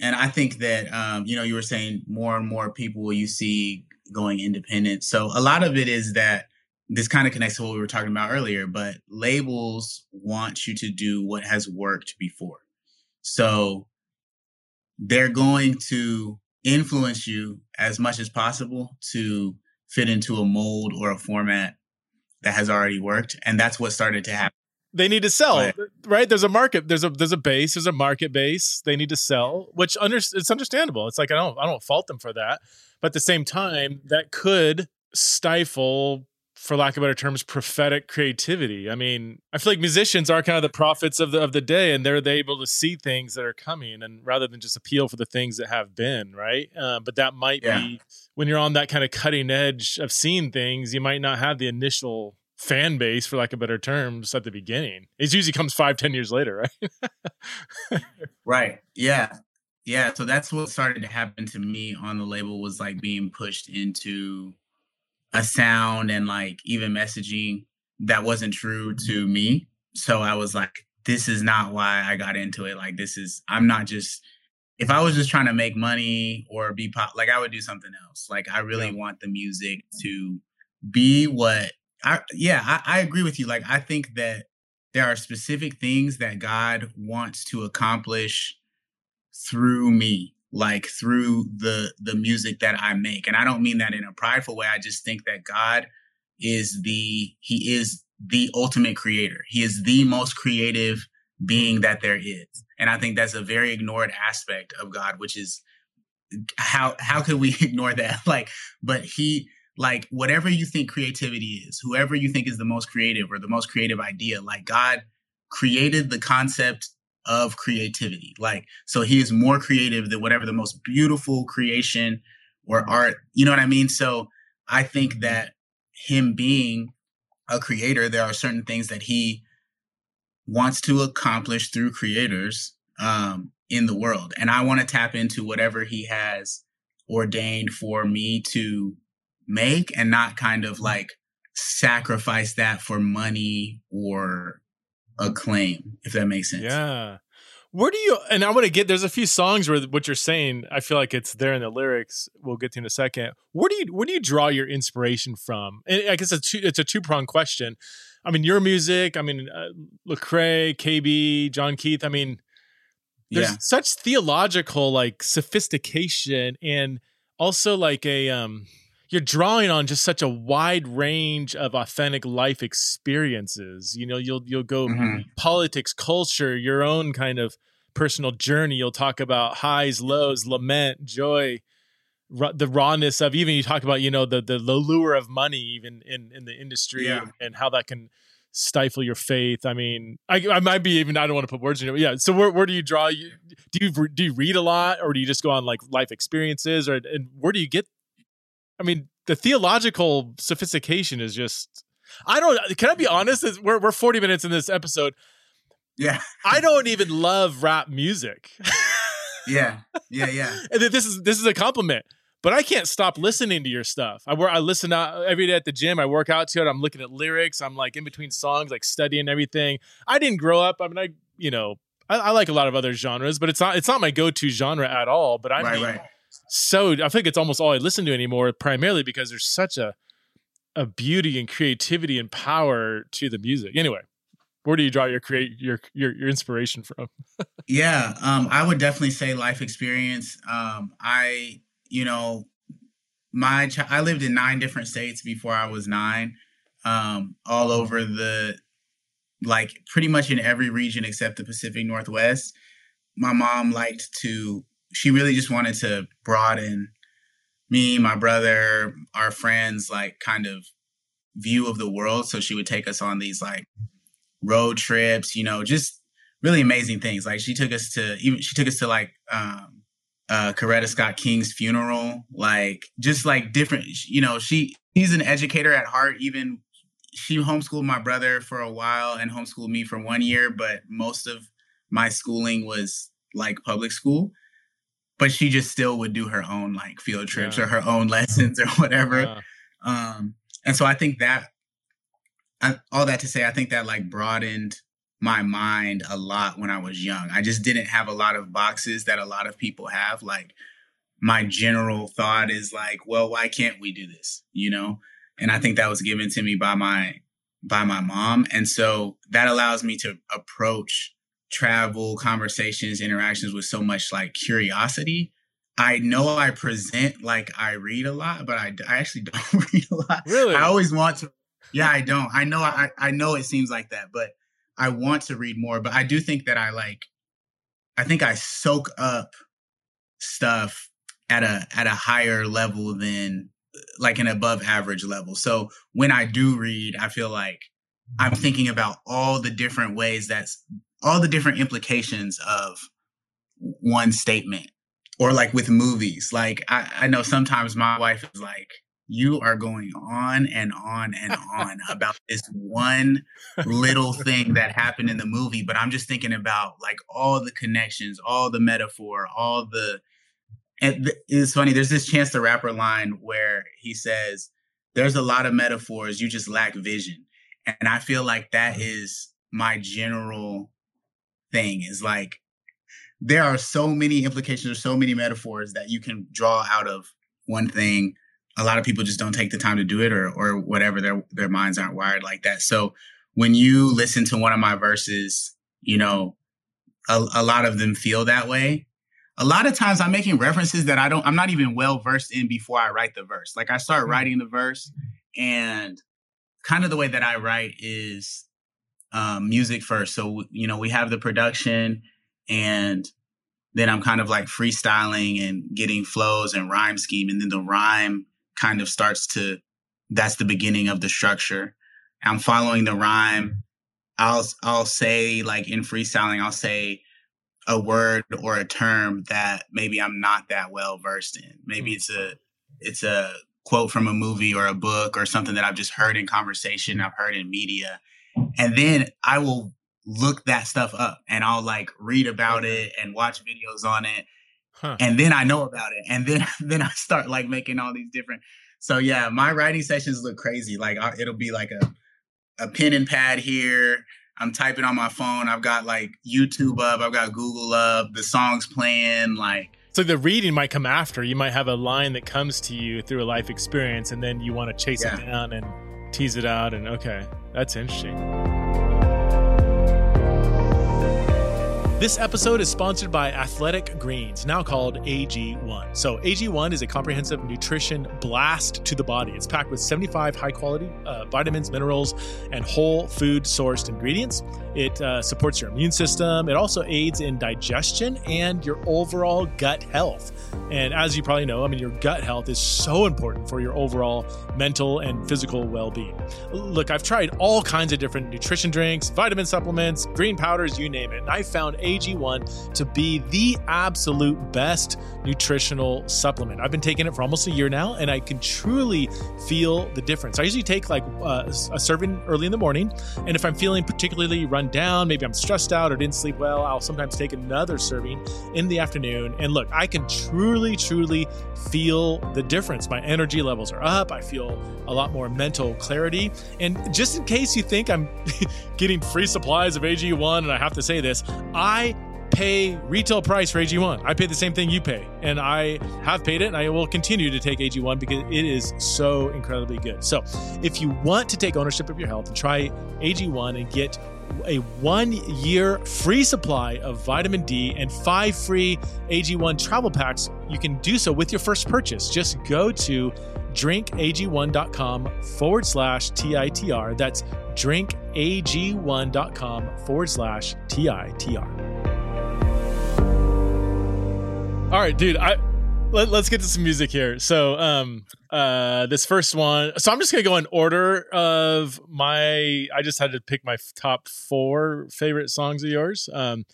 And I think that, um, you know, you were saying more and more people you see going independent. So a lot of it is that this kind of connects to what we were talking about earlier, but labels want you to do what has worked before. So they're going to influence you as much as possible to fit into a mold or a format that has already worked. And that's what started to happen. They need to sell, but, right? There's a market, there's a, there's a base, there's a market base. They need to sell, which under, it's understandable. It's like, I don't, I don't fault them for that. But at the same time, that could stifle, for lack of better terms, prophetic creativity. I mean, I feel like musicians are kind of the prophets of the of the day, and they're, they're able to see things that are coming, and rather than just appeal for the things that have been, right? Uh, but that might yeah. be, when you're on that kind of cutting edge of seeing things, you might not have the initial fan base, for lack of better terms, at the beginning. It usually comes five, ten years later, right? Right, yeah. Yeah, so that's what started to happen to me on the label, was like being pushed into a sound and like even messaging that wasn't true to me. So I was like, this is not why I got into it. Like, this is, I'm not just, if I was just trying to make money or be pop, like I would do something else. Like I really yeah. want the music to be what I, yeah, I, I agree with you. Like, I think that there are specific things that God wants to accomplish through me, like through the the music that I make. And I don't mean that in a prideful way. I just think that God is the, he is the ultimate creator. He is the most creative being that there is. And I think that's a very ignored aspect of God, which is how, how could we ignore that? Like, but he, like, whatever you think creativity is, whoever you think is the most creative or the most creative idea, like God created the concept of creativity. Like, so he is more creative than whatever the most beautiful creation or art, you know what I mean? So I think that him being a creator, there are certain things that he wants to accomplish through creators um, in the world. And I want to tap into whatever he has ordained for me to make and not kind of like sacrifice that for money or acclaim, if that makes sense. Yeah. Where do you, and I want to get, there's a few songs where what you're saying, I feel like it's there in the lyrics. We'll get to in a second. Where do you, where do you draw your inspiration from? And I guess it's a two, it's a two pronged question. I mean, your music, I mean, uh, Lecrae, K B, John Keith. I mean, there's yeah. such theological like sophistication, and also like a, um, you're drawing on just such a wide range of authentic life experiences. You know, you'll you'll go mm-hmm. politics, culture, your own kind of personal journey. You'll talk about highs, lows, lament, joy, ra- the rawness of even you talk about, you know, the the lure of money even in, in the industry yeah. and, and how that can stifle your faith. I mean, I, I might be even, I don't want to put words in it. But yeah. So where, where do you draw? You, do you do you read a lot, or do you just go on like life experiences, or and where do you get? I mean, the theological sophistication is just, I don't, can I be honest? We're we're forty minutes in this episode. Yeah. I don't even love rap music. yeah. Yeah. Yeah. And this is, this is a compliment, but I can't stop listening to your stuff. I I listen out every day at the gym. I work out to it. I'm looking at lyrics. I'm like in between songs, like studying everything. I didn't grow up. I mean, I, you know, I, I like a lot of other genres, but it's not, it's not my go-to genre at all, but I right, mean, right. So I think it's almost all I listen to anymore, primarily because there's such a a beauty and creativity and power to the music. Anyway, where do you draw your create your your your inspiration from? yeah, um, I would definitely say life experience. Um, I you know my ch- I lived in nine different states before I was nine, um, all over the like pretty much in every region except the Pacific Northwest. My mom liked to. She really just wanted to broaden me, my brother, our friends, like kind of view of the world. So she would take us on these like road trips, you know, just really amazing things. Like she took us to even she took us to like um, uh, Coretta Scott King's funeral, like just like different, you know, she she's an educator at heart. Even she homeschooled my brother for a while and homeschooled me for one year. But most of my schooling was like public school. But she just still would do her own like field trips yeah. or her own lessons or whatever. Yeah. Um, and so I think that I, all that to say, I think that like broadened my mind a lot when I was young. I just didn't have a lot of boxes that a lot of people have. Like my general thought is like, well, why can't we do this? You know? And I think that was given to me by my, by my mom. And so that allows me to approach travel, conversations, interactions with so much like curiosity. I know I present like I read a lot, but I, I actually don't read a lot. Really? I always want to. Yeah, I don't. I know. I, I know it seems like that, but I want to read more. But I do think that I like, I think I soak up stuff at a, at a higher level than like an above average level. So when I do read, I feel like I'm thinking about all the different ways that's all the different implications of one statement, or like with movies. Like I, I know sometimes my wife is like, you are going on and on and on about this one little thing that happened in the movie. But I'm just thinking about like all the connections, all the metaphor, all the, and th- it's funny. There's this Chance the Rapper line where he says, there's a lot of metaphors. You just lack vision. And I feel like that is my general thing is like there are so many implications or so many metaphors that you can draw out of one thing. A lot of people just don't take the time to do it, or or whatever, their their minds aren't wired like that. So when you listen to one of my verses, you know, a, a lot of them feel that way. A lot of times I'm making references that I don't I'm not even well versed in before I write the verse. Like I start writing the verse, and kind of the way that I write is Um, music first. So, you know, we have the production, and then I'm kind of like freestyling and getting flows and rhyme scheme. And then the rhyme kind of starts to, that's the beginning of the structure. I'm following the rhyme. I'll, I'll say like in freestyling, I'll say a word or a term that maybe I'm not that well versed in. Maybe it's a, it's a quote from a movie or a book or something that I've just heard in conversation. I've heard in media. And then I will look that stuff up, and I'll like read about it and watch videos on it. Huh. And then I know about it. And then, then I start like making all these different. So yeah, my writing sessions look crazy. Like I, it'll be like a, a pen and pad here. I'm typing on my phone. I've got like YouTube up. I've got Google up. The song's playing. Like, so the reading might come after. You might have a line that comes to you through a life experience, and then you want to chase yeah. it down and tease it out. And okay, that's interesting. This episode is sponsored by Athletic Greens, now called A G one. So A G one is a comprehensive nutrition blast to the body. It's packed with seventy-five high-quality uh, vitamins, minerals, and whole food-sourced ingredients. It uh, supports your immune system. It also aids in digestion and your overall gut health. And as you probably know, I mean, your gut health is so important for your overall mental and physical well-being. Look, I've tried all kinds of different nutrition drinks, vitamin supplements, green powders, you name it. And I found A G one to be the absolute best nutritional supplement. I've been taking it for almost a year now, and I can truly feel the difference. I usually take like uh, a serving early in the morning, and if I'm feeling particularly run down, maybe I'm stressed out or didn't sleep well, I'll sometimes take another serving in the afternoon. And look, I can truly, truly feel the difference. My energy levels are up. I feel a lot more mental clarity. And just in case you think I'm getting free supplies of A G one, and I have to say this, I I pay retail price for A G one. I pay the same thing you pay, and I have paid it, and I will continue to take A G one because it is so incredibly good. So if you want to take ownership of your health and try A G one and get a one-year free supply of vitamin D and five free A G one travel packs, you can do so with your first purchase. Just go to drinkag1.com forward slash TITR. That's drinkag1.com forward slash TITR. All right, dude, I, let, let's get to some music here. So um, uh, this first one, so I'm just going to go in order of my, I just had to pick my top four favorite songs of yours. Um,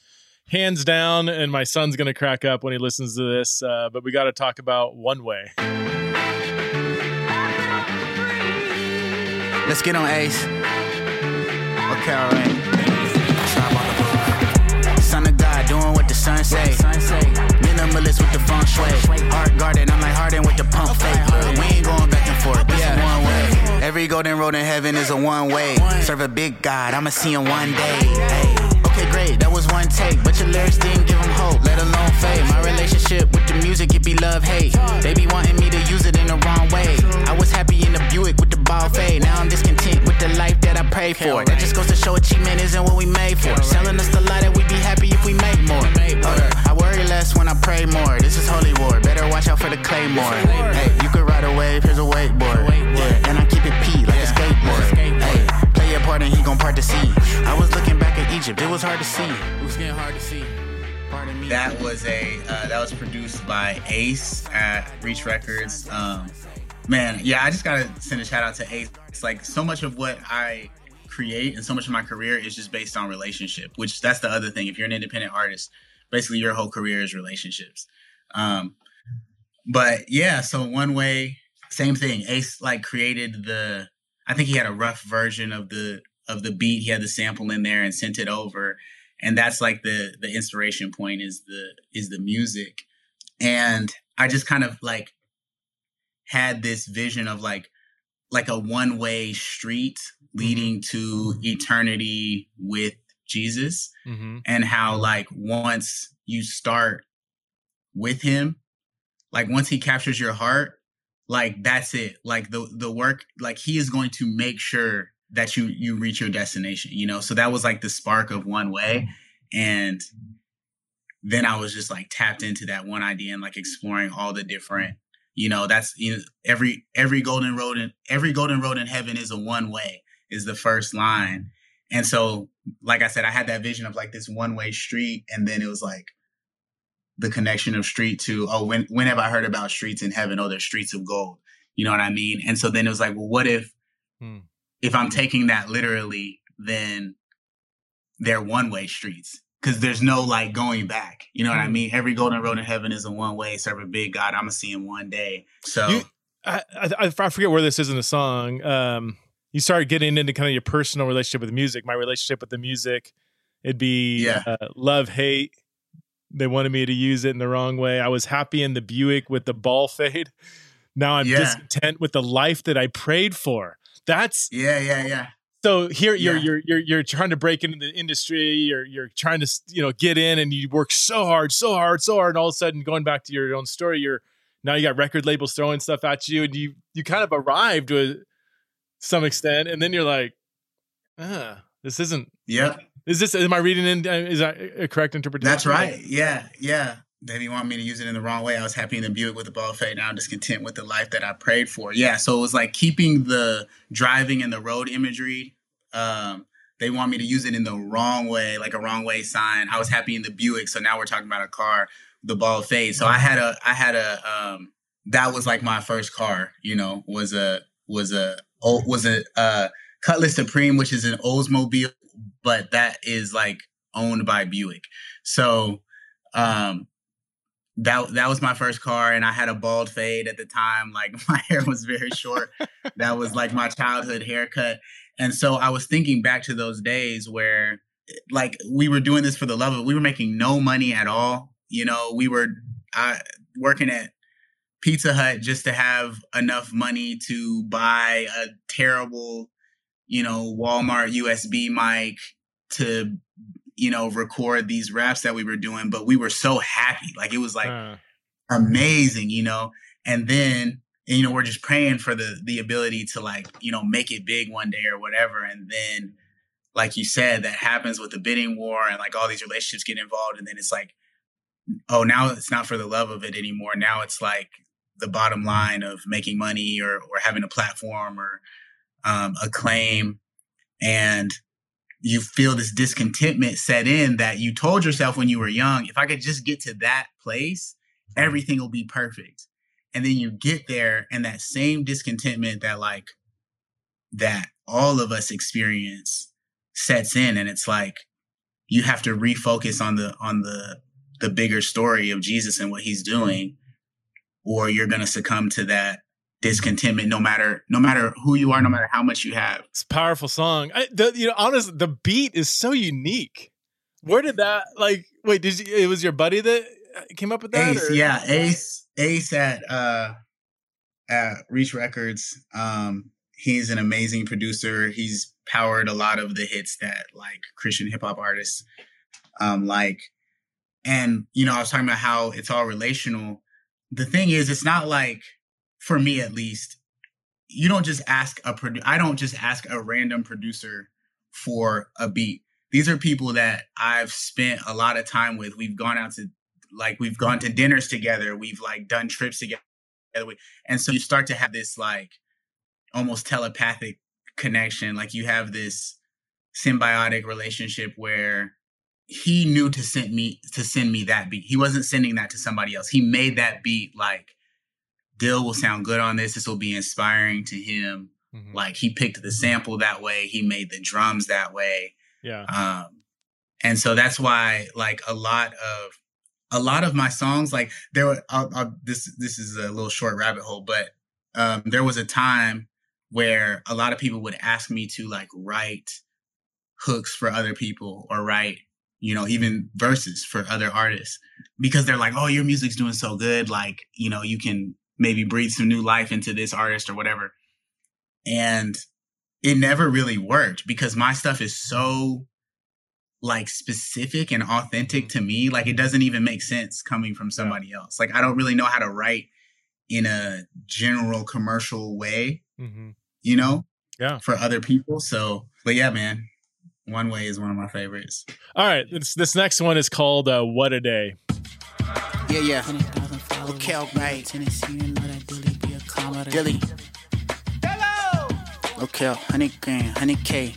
hands down, and my son's going to crack up when he listens to this, uh, but we got to talk about One Way. Let's get on Ace. Okay, all right. Son of God, doing what the sun say. Minimalist with the feng shui. Art garden, I'm like Harden with the pump fake. We ain't going back and forth, this is one way. Every golden road in heaven is a one way. Serve a big God, I'ma see him one day. Hey. Okay, great, that was one take. But your lyrics didn't give him hope, let alone fame. My relationship with the music, it be love, hate. They be wanting me to use it in the wrong way. I was happy in the Buick with the ball fade. Now I'm discontent with the life that I pray for. That just goes to show achievement isn't what we made for. Selling us the lie that we'd be happy if we made more. Uh, I worry less when I pray more. This is holy war, better watch out for the claymore. Hey, you could ride a wave, here's a wakeboard. And I keep it P like a skateboard. Hey. Part and he gon' part the sea. I was looking back at Egypt, it was hard to see. It was getting hard to see. Pardon me. That was a uh, that was produced by Ace at Reach Records. Um, man, yeah, I just gotta send a shout out to Ace. It's like so much of what I create and so much of my career is just based on relationship, which that's the other thing. If you're an independent artist, basically your whole career is relationships. Um, but yeah, so One Way, same thing. Ace like created the. I think he had a rough version of the of the beat. He had the sample in there and sent it over, and that's like the the inspiration point is the is the music. And I just kind of like had this vision of like like a one way street leading to eternity with Jesus, mm-hmm. and how like once you start with him, like once he captures your heart. Like, that's it. Like the, the work, like he is going to make sure that you, you reach your destination, you know? So that was like the spark of One Way. And then I was just like tapped into that one idea and like exploring all the different, you know, that's you know, every, every golden road in every golden road in heaven is a one way is the first line. And so, like I said, I had that vision of like this one way street. And then it was like, the connection of street to, oh, when, when have I heard about streets in heaven? Oh, there's streets of gold. You know what I mean? And so then it was like, well, what if, hmm. if I'm taking that literally, then they're one-way streets because there's no like going back. You know hmm. what I mean? Every golden road in heaven is a one-way. Serve a big God. I'm going to see him one day. So you, I, I, I forget where this is in the song. Um, you started getting into kind of your personal relationship with music. My relationship with the music, it'd be yeah. uh, love, hate. They wanted me to use it in the wrong way. I was happy in the Buick with the ball fade. Now I'm yeah. discontent with the life that I prayed for. That's yeah, yeah, yeah. So here you're, yeah. you're, you're, you're trying to break into the industry. You're, you're trying to, you know, get in, and you work so hard, so hard, so hard. And all of a sudden, going back to your own story, you're, now you got record labels throwing stuff at you, and you, you kind of arrived to some extent. And then you're like, ah, this isn't, yeah. Is this, am I reading in, is that a correct interpretation? That's right. Yeah. Yeah. They didn't want me to use it in the wrong way. I was happy in the Buick with the ball fade. Now I'm discontent with the life that I prayed for. Yeah. So it was like keeping the driving and the road imagery. Um, they want me to use it in the wrong way, like a wrong way sign. I was happy in the Buick. So now we're talking about a car, the ball fade. So I had a, I had a, um, that was like my first car, you know, was a, was a, was a, uh, Cutlass Supreme, which is an Oldsmobile, but that is like owned by Buick. So, um, That that was my first car, and I had a bald fade at the time. Like, my hair was very short. That was like my childhood haircut. And so I was thinking back to those days where, like, we were doing this for the love of it. We were making no money at all. You know, we were I, working at Pizza Hut just to have enough money to buy a terrible, you know, Walmart U S B mic to, you know, record these raps that we were doing, but we were so happy. Like, it was like uh. amazing, you know? And then, and, you know, we're just praying for the, the ability to, like, you know, make it big one day or whatever. And then, like you said, that happens with the bidding war, and like all these relationships get involved. And then it's like, oh, now it's not for the love of it anymore. Now it's like the bottom line of making money or, or having a platform or, um, acclaim. And you feel this discontentment set in that you told yourself when you were young, if I could just get to that place, everything will be perfect. And then you get there, and that same discontentment that, like, that all of us experience sets in. And it's like, you have to refocus on the, on the, the bigger story of Jesus and what he's doing, or you're going to succumb to that discontentment, no matter no matter who you are, no matter how much you have. It's a powerful song. I, the, you know, honestly, the beat is so unique. Where did that, like, wait, did you, it was your buddy that came up with that? Ace, or? yeah, Ace, Ace at uh, at Reach Records. Um, he's an amazing producer. He's powered a lot of the hits that, like, Christian hip hop artists um, like. And, you know, I was talking about how it's all relational. The thing is, it's not like, for me at least, you don't just ask a produ- I don't just ask a random producer for a beat. These are people that I've spent a lot of time with. We've gone out to, like, we've gone to dinners together. We've, like, done trips together. And so you start to have this, like, almost telepathic connection. Like, you have this symbiotic relationship where he knew to send me, to send me that beat. He wasn't sending that to somebody else. He made that beat, like, Dyl will sound good on this. This will be inspiring to him. Mm-hmm. Like, he picked the sample that way. He made the drums that way. Yeah. Um, and so that's why, like, a lot of, a lot of my songs, like, there were, I'll, I'll, this, this is a little short rabbit hole, but um, there was a time where a lot of people would ask me to, like, write hooks for other people, or write, you know, even verses for other artists, because they're like, oh, your music's doing so good. Like, you know, you can maybe breathe some new life into this artist or whatever. And it never really worked, because my stuff is so, like, specific and authentic to me. Like, it doesn't even make sense coming from somebody yeah. else. Like, I don't really know how to write in a general commercial way, mm-hmm. you know, yeah. for other people. So, but yeah, man, One Way is one of my favorites. All right. This, this next one is called uh, What a Day. Yeah, yeah. Okay, all right. Tennessee, you know that Dilly be a comedy. Dilly. Dillo! Okay, hundred grand, hundred K.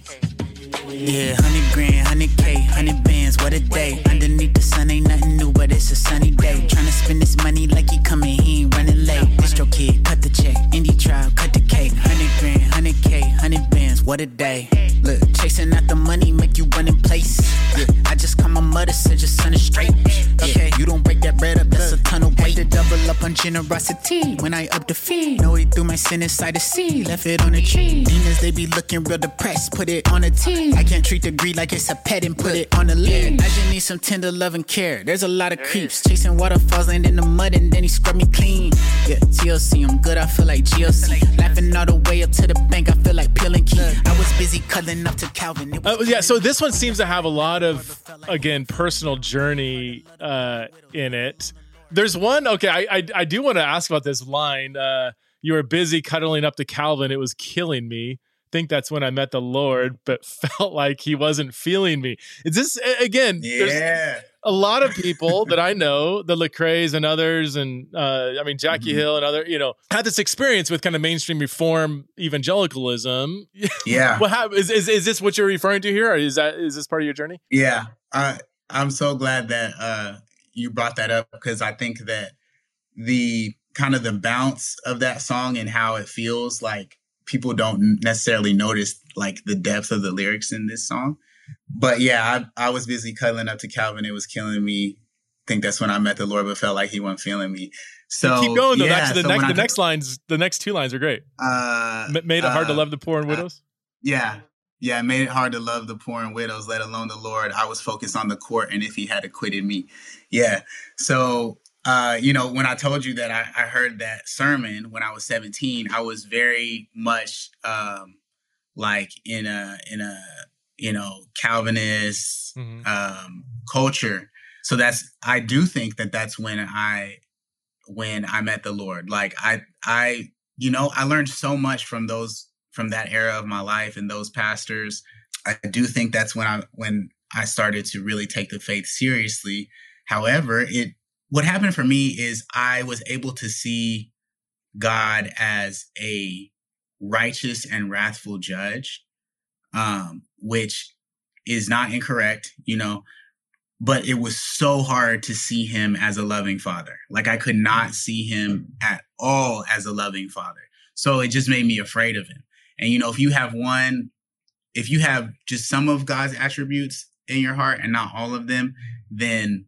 Yeah, hundred grand, hundred K, hundred bands, what a day. Underneath the sun ain't nothing new, but it's a sunny day. Tryna spend this money like he coming, he ain't running late. Distro kid, cut the check, indie trial, cut the cake. Hundred grand, hundred K, hundred bands, what a day. Look, chasing out the money make you run in place. Yeah, I just call my mother, said your son is straight. Okay, you don't break that bread up, that's a ton of weight. Had to double up on on generosity when I up the fee. Know he threw my sin inside the sea, left it on a tree. Demons, they be looking real depressed, put it on a tee. I can't treat the greed like it's a pet and put it on a lid. I just need some tender love and care. There's a lot of creeps chasing waterfalls, land in the mud, and then he scrubbed me clean. Yeah, T L C, I'm good, I feel like G L C. Laughing all the way up to the bank, I feel like peeling key. I was busy cuddling up to Calvin. Uh, yeah, so this one seems to have a lot of, again, personal journey uh, in it. There's one, okay, I I, I do want to ask about this line. Uh, you were busy cuddling up to Calvin. It was killing me. Think that's when I met the Lord, but felt like he wasn't feeling me. Is this, again, yeah. There's a lot of people that I know, the Lecraes and others, and uh, I mean, Jackie mm-hmm. Hill and other, you know, had this experience with kind of mainstream reform evangelicalism. Yeah. What happened? Is, is, is this what you're referring to here? Or is that, is this part of your journey? Yeah. I, I'm so glad that uh, you brought that up, because I think that the kind of the bounce of that song and how it feels like people don't necessarily notice like the depth of the lyrics in this song. But yeah, I, I was busy cuddling up to Calvin. It was killing me. I think that's when I met the Lord, but felt like he wasn't feeling me. So keep going though. Yeah, that's the, so next, the I, next lines, the next two lines are great. Uh, M- made it uh, hard to love the poor and widows. Uh, yeah. Yeah. Made it hard to love the poor and widows, let alone the Lord. I was focused on the court and if he had acquitted me. Yeah. So, Uh, you know, when I told you that I, I heard that sermon when I was seventeen, I was very much um, like in a in a you know Calvinist mm-hmm. um, culture. So that's I do think that that's when I when I met the Lord. Like I I you know I learned so much from those from that era of my life and those pastors. I do think that's when I when I started to really take the faith seriously. However, it What happened for me is I was able to see God as a righteous and wrathful judge, um, which is not incorrect, you know, but it was so hard to see him as a loving father. Like I could not see him at all as a loving father. So it just made me afraid of him. And, you know, if you have one, if you have just some of God's attributes in your heart and not all of them, then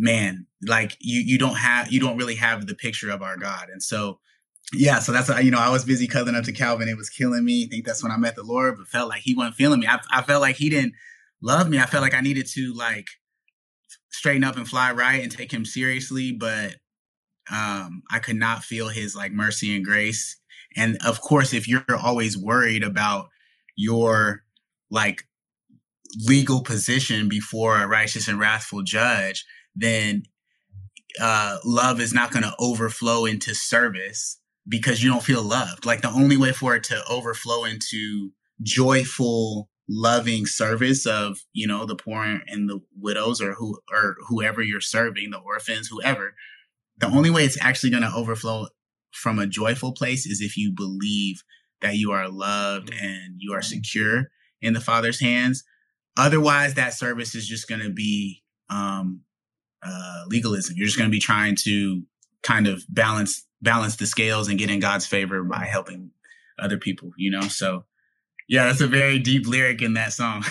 man, like you, you don't have, you don't really have the picture of our God. And so, yeah, so that's, you know, I was busy cuddling up to Calvin. It was killing me. I think that's when I met the Lord, but felt like he wasn't feeling me. I, I felt like he didn't love me. I felt like I needed to like straighten up and fly right and take him seriously. But um, I could not feel his like mercy and grace. And of course, if you're always worried about your like legal position before a righteous and wrathful judge, then uh, love is not going to overflow into service because you don't feel loved. Like the only way for it to overflow into joyful, loving service of, you know, the poor and the widows or who or whoever you're serving, the orphans, whoever, the only way it's actually going to overflow from a joyful place is if you believe that you are loved and you are secure in the Father's hands. Otherwise, that service is just going to be um, Uh, legalism. You're just going to be trying to kind of balance balance the scales and get in God's favor by helping other people, you know? So yeah, that's a very deep lyric in that song.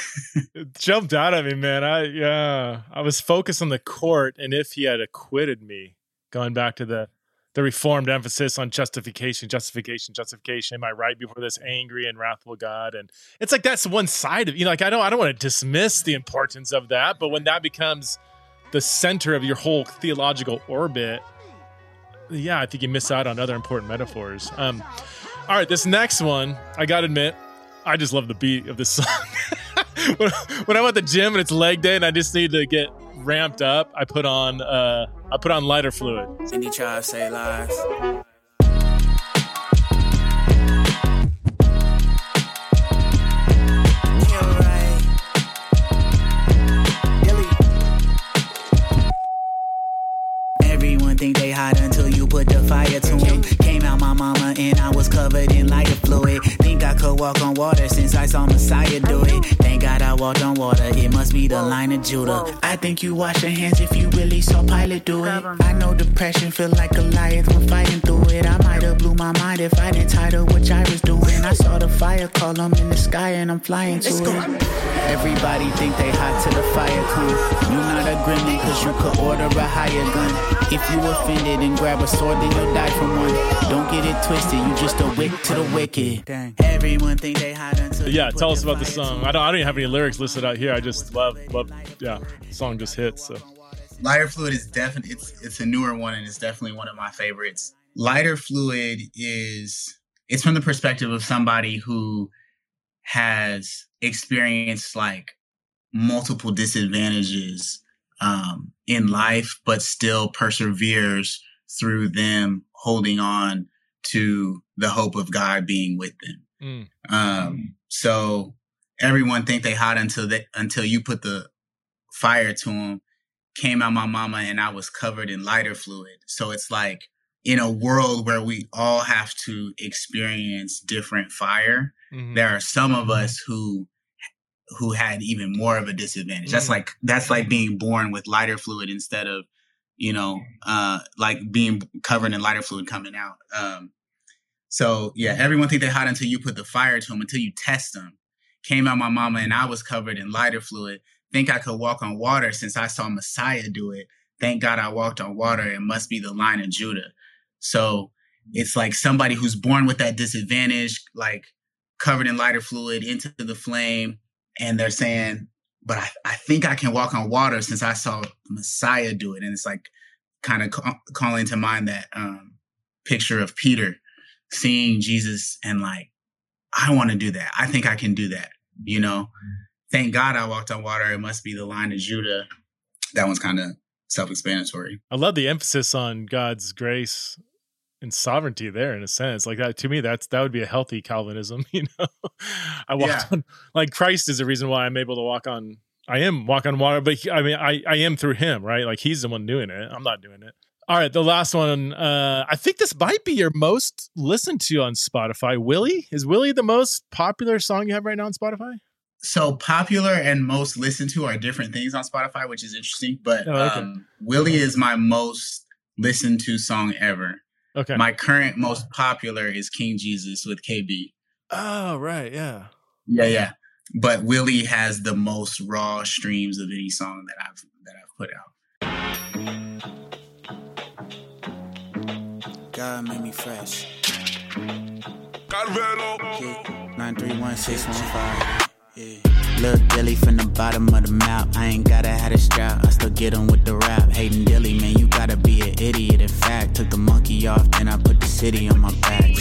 It jumped out at me, man. I, yeah, I was focused on the court and if he had acquitted me, going back to the, the reformed emphasis on justification, justification, justification. Am I right before this angry and wrathful God? And it's like, that's one side of, you know, like, I don't, I don't want to dismiss the importance of that, but when that becomes the center of your whole theological orbit, yeah, I think you miss out on other important metaphors. Um, all right, this next one, I gotta admit, I just love the beat of this song. when, when I'm at the gym and it's leg day and I just need to get ramped up, I put on uh, I put on lighter fluid. And you try to say lies. Think they hot until you put the fire to them. Came out my mama and I was covered in lighter fluid. Think I could walk on water since I saw Messiah do it. Thank God I walked on water. It must be the line of Judah. I think you wash your hands if you really saw Pilate do it. I know depression feel like Goliath when fighting through it. I might have blew my mind if I didn't title what I was doing. I saw the fire column in the sky and I'm flying to it. Everybody think they hot till the fire come. You not a gremlin cause you could order a higher gun. If you offended and grab a sword, then you'll die from one. Don't get it twisted, you just a wick to the wicked. Everyone think they hide until yeah, tell us about the song. I don't I don't even have any lyrics listed out here. I just love love yeah, the song just hit. So Lighter Fluid is definitely it's it's a newer one and it's definitely one of my favorites. Lighter Fluid is it's from the perspective of somebody who has experienced like multiple disadvantages um, in life, but still perseveres through them, holding on to the hope of God being with them. Mm. Um, so everyone think they hot until they, until you put the fire to them. Came out my mama and I was covered in lighter fluid. So it's like in a world where we all have to experience different fire, mm-hmm. there are some of us who who had even more of a disadvantage. Mm. That's like that's like being born with lighter fluid instead of, you know, uh, like being covered in lighter fluid coming out. Um, so, yeah, everyone think they're hot until you put the fire to them, until you test them. Came out my mama and I was covered in lighter fluid. Think I could walk on water since I saw Messiah do it. Thank God I walked on water. It must be the line of Judah. So it's like somebody who's born with that disadvantage, like covered in lighter fluid into the flame. And they're saying, but I, I think I can walk on water since I saw Messiah do it. And it's like kind of ca- calling to mind that um, picture of Peter seeing Jesus and like, I want to do that. I think I can do that. You know, thank God I walked on water. It must be the line of Judah. That one's kind of self-explanatory. I love the emphasis on God's grace and sovereignty there in a sense like that. To me, that's, that would be a healthy Calvinism. You know, I walked yeah. on like Christ is the reason why I'm able to walk on. I am walk on water, but he, I mean, I, I am through him, right? Like he's the one doing it. I'm not doing it. All right. The last one, uh, I think this might be your most listened to on Spotify. Willie, is Willie the most popular song you have right now on Spotify? So popular and most listened to are different things on Spotify, which is interesting, but oh, okay. um, Willie is my most listened to song ever. Okay. My current most popular is King Jesus with K B. Oh, right. Yeah. Yeah, yeah. But Willie has the most raw streams of any song that I've that I've put out. God made me fresh. God nine three one six one five. Yeah. Little Dilly from the bottom of the mouth. I ain't gotta have a strap, I still get him with the rap. Hating Dilly, man, you gotta be an idiot. In fact, took the monkey off, then I put the city on my back.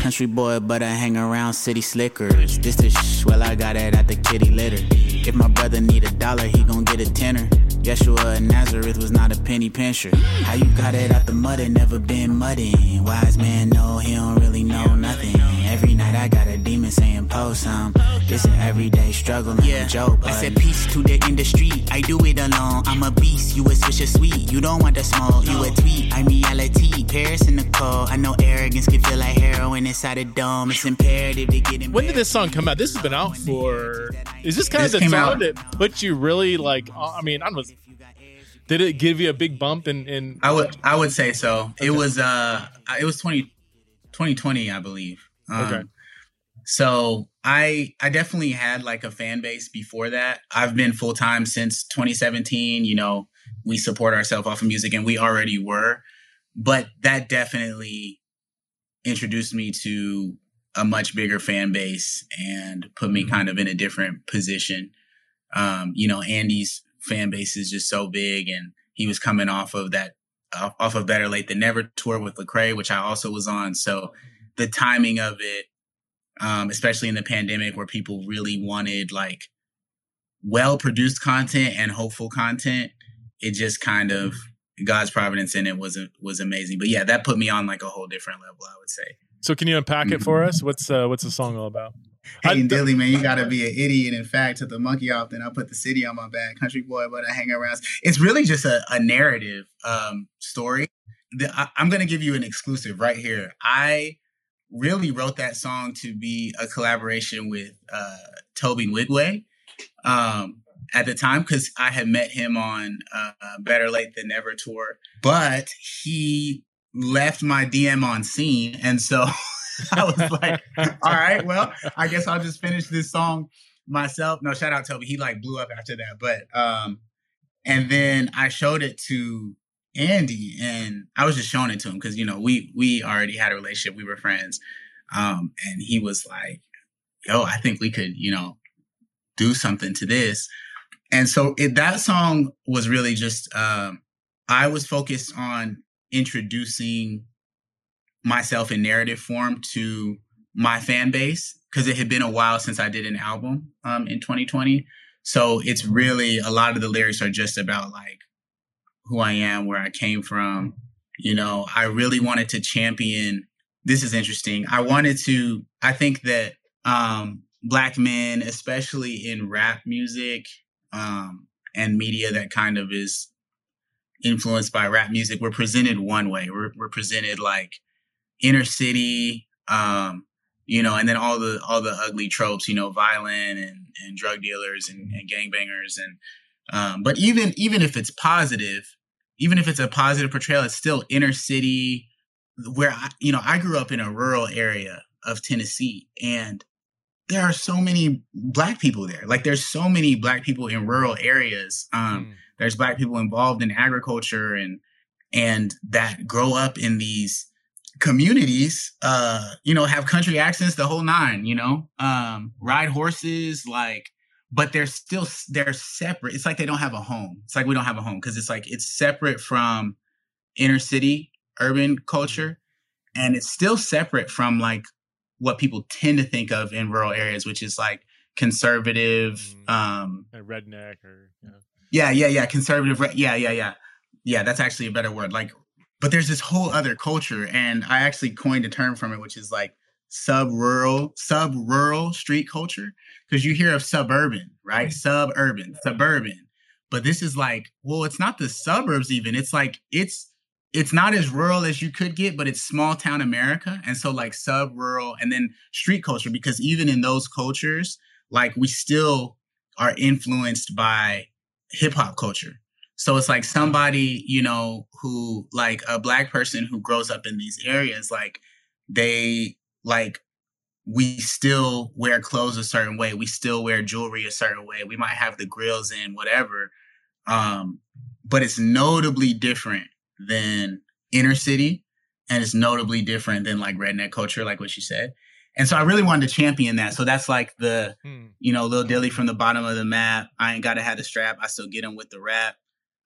Country boy, but I hang around city slickers. This is shh, well I got it at the kitty litter. If my brother need a dollar, he gon' get a tenner. Yeshua and Nazareth was not a penny pincher. How you got it out the mud and never been muddy? Wise man, no, he don't really know nothing. Every night I got a demon saying post some. This an everyday struggle, not yeah. a joke. I said peace to the industry, I do it alone. I'm a beast, you a swisher sweet. You don't want the smoke, no. You a tweet. I'm reality, Paris in the cold. I know arrogance can feel like heroin inside a dome. It's imperative to get in. When did this song come out? This has been out for... Is this kind this of the song that put you really like... I mean, I was... Did it give you a big bump? In, in I would I would say so. Okay. It was uh it was twenty twenty, I believe. Um, okay. So I I definitely had like a fan base before that. I've been full time since twenty seventeen. You know, we support ourselves off of music, and we already were, but that definitely introduced me to a much bigger fan base and put me kind of in a different position. Um, you know, Andy's fan base is just so big, and he was coming off of that, off of Better Late Than Never tour with Lecrae, which I also was on. So the timing of it, um, especially in the pandemic where people really wanted like well-produced content and hopeful content, it just kind of, God's providence in it was was amazing. But yeah, that put me on like a whole different level, I would say. So can you unpack mm-hmm. it for us? What's uh, what's the song all about? Hey, th- Dilly, man, you gotta be an idiot. In fact, took the monkey off, then I put the city on my back. Country boy, but I hang around. It's really just a, a narrative um, story. The, I, I'm gonna give you an exclusive right here. I really wrote that song to be a collaboration with uh, Toby Wigway um, at the time because I had met him on uh, Better Late Than Never tour, but he left my D M on scene, and so I was like, all right, well, I guess I'll just finish this song myself. No, shout out Toby. He like blew up after that. But um, and then I showed it to Andy, and I was just showing it to him because, you know, we we already had a relationship. We were friends. Um, and he was like, yo, I think we could, you know, do something to this. And so it, that song was really just, um, I was focused on introducing myself in narrative form to my fan base, because it had been a while since I did an album um, in twenty twenty. So it's really, a lot of the lyrics are just about like who I am, where I came from. You know, I really wanted to champion, this is interesting. I wanted to, I think that um, Black men, especially in rap music um, and media that kind of is influenced by rap music, we're presented one way. We're, we're presented like inner city, um, you know, and then all the all the ugly tropes, you know, violent and, and drug dealers and, and gangbangers. And um, but even even if it's positive, even if it's a positive portrayal, it's still inner city where, I, you know, I grew up in a rural area of Tennessee, and there are so many Black people there. Like there's so many Black people in rural areas. Um, mm. There's Black people involved in agriculture and and that grow up in these communities, uh, you know, have country accents, the whole nine, you know, um, ride horses, like, but they're still, they're separate. It's like they don't have a home. It's like we don't have a home because it's like it's separate from inner city, urban culture, and it's still separate from like what people tend to think of in rural areas, which is like conservative. Mm, um, a redneck or, you know. Yeah, yeah, yeah. Conservative. Re- yeah, yeah, yeah. Yeah, that's actually a better word. Like, but there's this whole other culture, and I actually coined a term from it, which is like sub-rural, sub-rural street culture, because you hear of suburban, right? Suburban, suburban. But this is like, well, it's not the suburbs even. It's like, it's it's not as rural as you could get, but it's small town America. And so like sub-rural and then street culture, because even in those cultures, like we still are influenced by hip hop culture. So it's like somebody, you know, who like a Black person who grows up in these areas, like they like we still wear clothes a certain way. We still wear jewelry a certain way. We might have the grills in, whatever. Um, but it's notably different than inner city. And it's notably different than like redneck culture, like what you said. And so I really wanted to champion that. So that's like the, hmm. you know, Lil Dilly from the bottom of the map. I ain't got to have the strap. I still get him with the rap.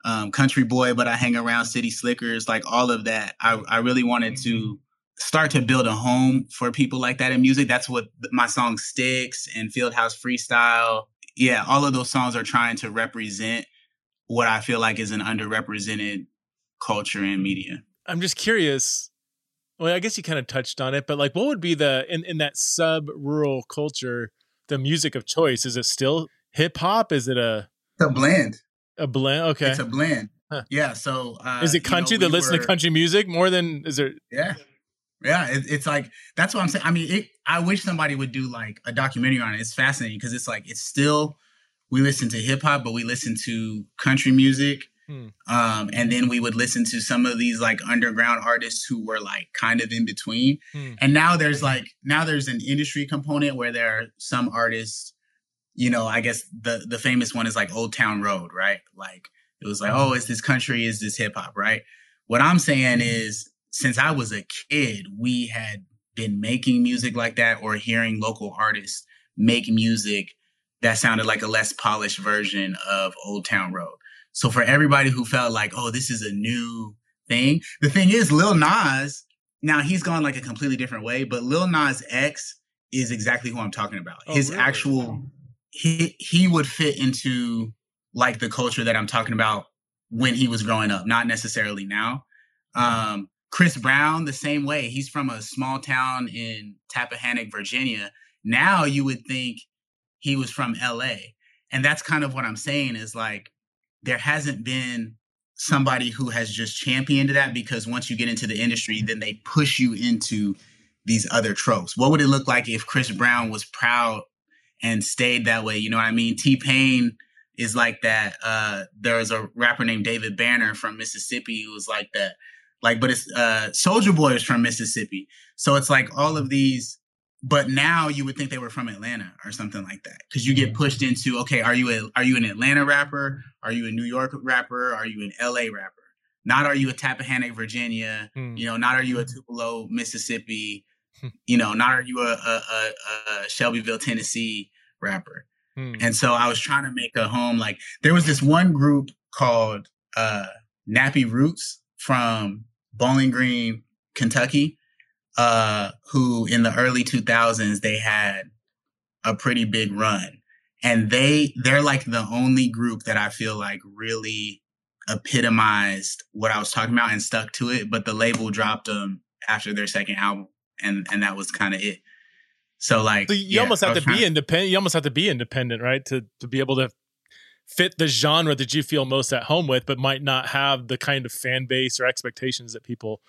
Um, country boy, but I hang around city slickers, like all of that. I, I really wanted to start to build a home for people like that in music. That's what my song Sticks and Fieldhouse Freestyle. Yeah, all of those songs are trying to represent what I feel like is an underrepresented culture and media. I'm just curious. Well, I guess you kind of touched on it, but like what would be the, in, in that sub-rural culture, the music of choice? Is it still hip hop? Is it a... It's a blend. A blend, okay. It's a blend, huh. Yeah. So, uh, is it country you know, we that listen were, to country music more than is there? Yeah, yeah. It, it's like that's what I'm saying. I mean, it, I wish somebody would do like a documentary on it. It's fascinating because it's like it's still we listen to hip hop, but we listen to country music, hmm. um, and then we would listen to some of these like underground artists who were like kind of in between. Hmm. And now there's like now there's an industry component where there are some artists. You know, I guess the, the famous one is like Old Town Road, right? Like it was like, oh, is this country? Is this hip hop, right? What I'm saying is since I was a kid, we had been making music like that or hearing local artists make music that sounded like a less polished version of Old Town Road. So for everybody who felt like, oh, this is a new thing. The thing is Lil Nas, now he's gone like a completely different way, but Lil Nas X is exactly who I'm talking about. Oh, His really? actual... He he would fit into like the culture that I'm talking about when he was growing up, not necessarily now. Um, Chris Brown, the same way. He's from a small town in Tappahannock, Virginia. Now you would think he was from L A. And that's kind of what I'm saying is like there hasn't been somebody who has just championed that because once you get into the industry, then they push you into these other tropes. What would it look like if Chris Brown was proud and stayed that way? You know what I mean? T-Pain is like that. Uh, there was a rapper named David Banner from Mississippi who was like that. Like, but it's uh, Soulja Boy is from Mississippi. So it's like all of these, but now you would think they were from Atlanta or something like that. Because you get pushed into, okay, are you a, are you an Atlanta rapper? Are you a New York rapper? Are you an L A rapper? not are you a Tappahannock, Virginia, mm. you know, not are you a Tupelo, Mississippi, you know, not are you a, a, a, a Shelbyville, Tennessee rapper. Mm. And so I was trying to make a home. Like there was this one group called uh, Nappy Roots from Bowling Green, Kentucky, uh, who in the early two thousands, they had a pretty big run. And they, they're like the only group that I feel like really epitomized what I was talking about and stuck to it. But the label dropped them after their second album. And and that was kind of it. So like, so you yeah, almost have to be independent. You almost have to be independent, right? To, to be able to fit the genre that you feel most at home with, but might not have the kind of fan base or expectations that people.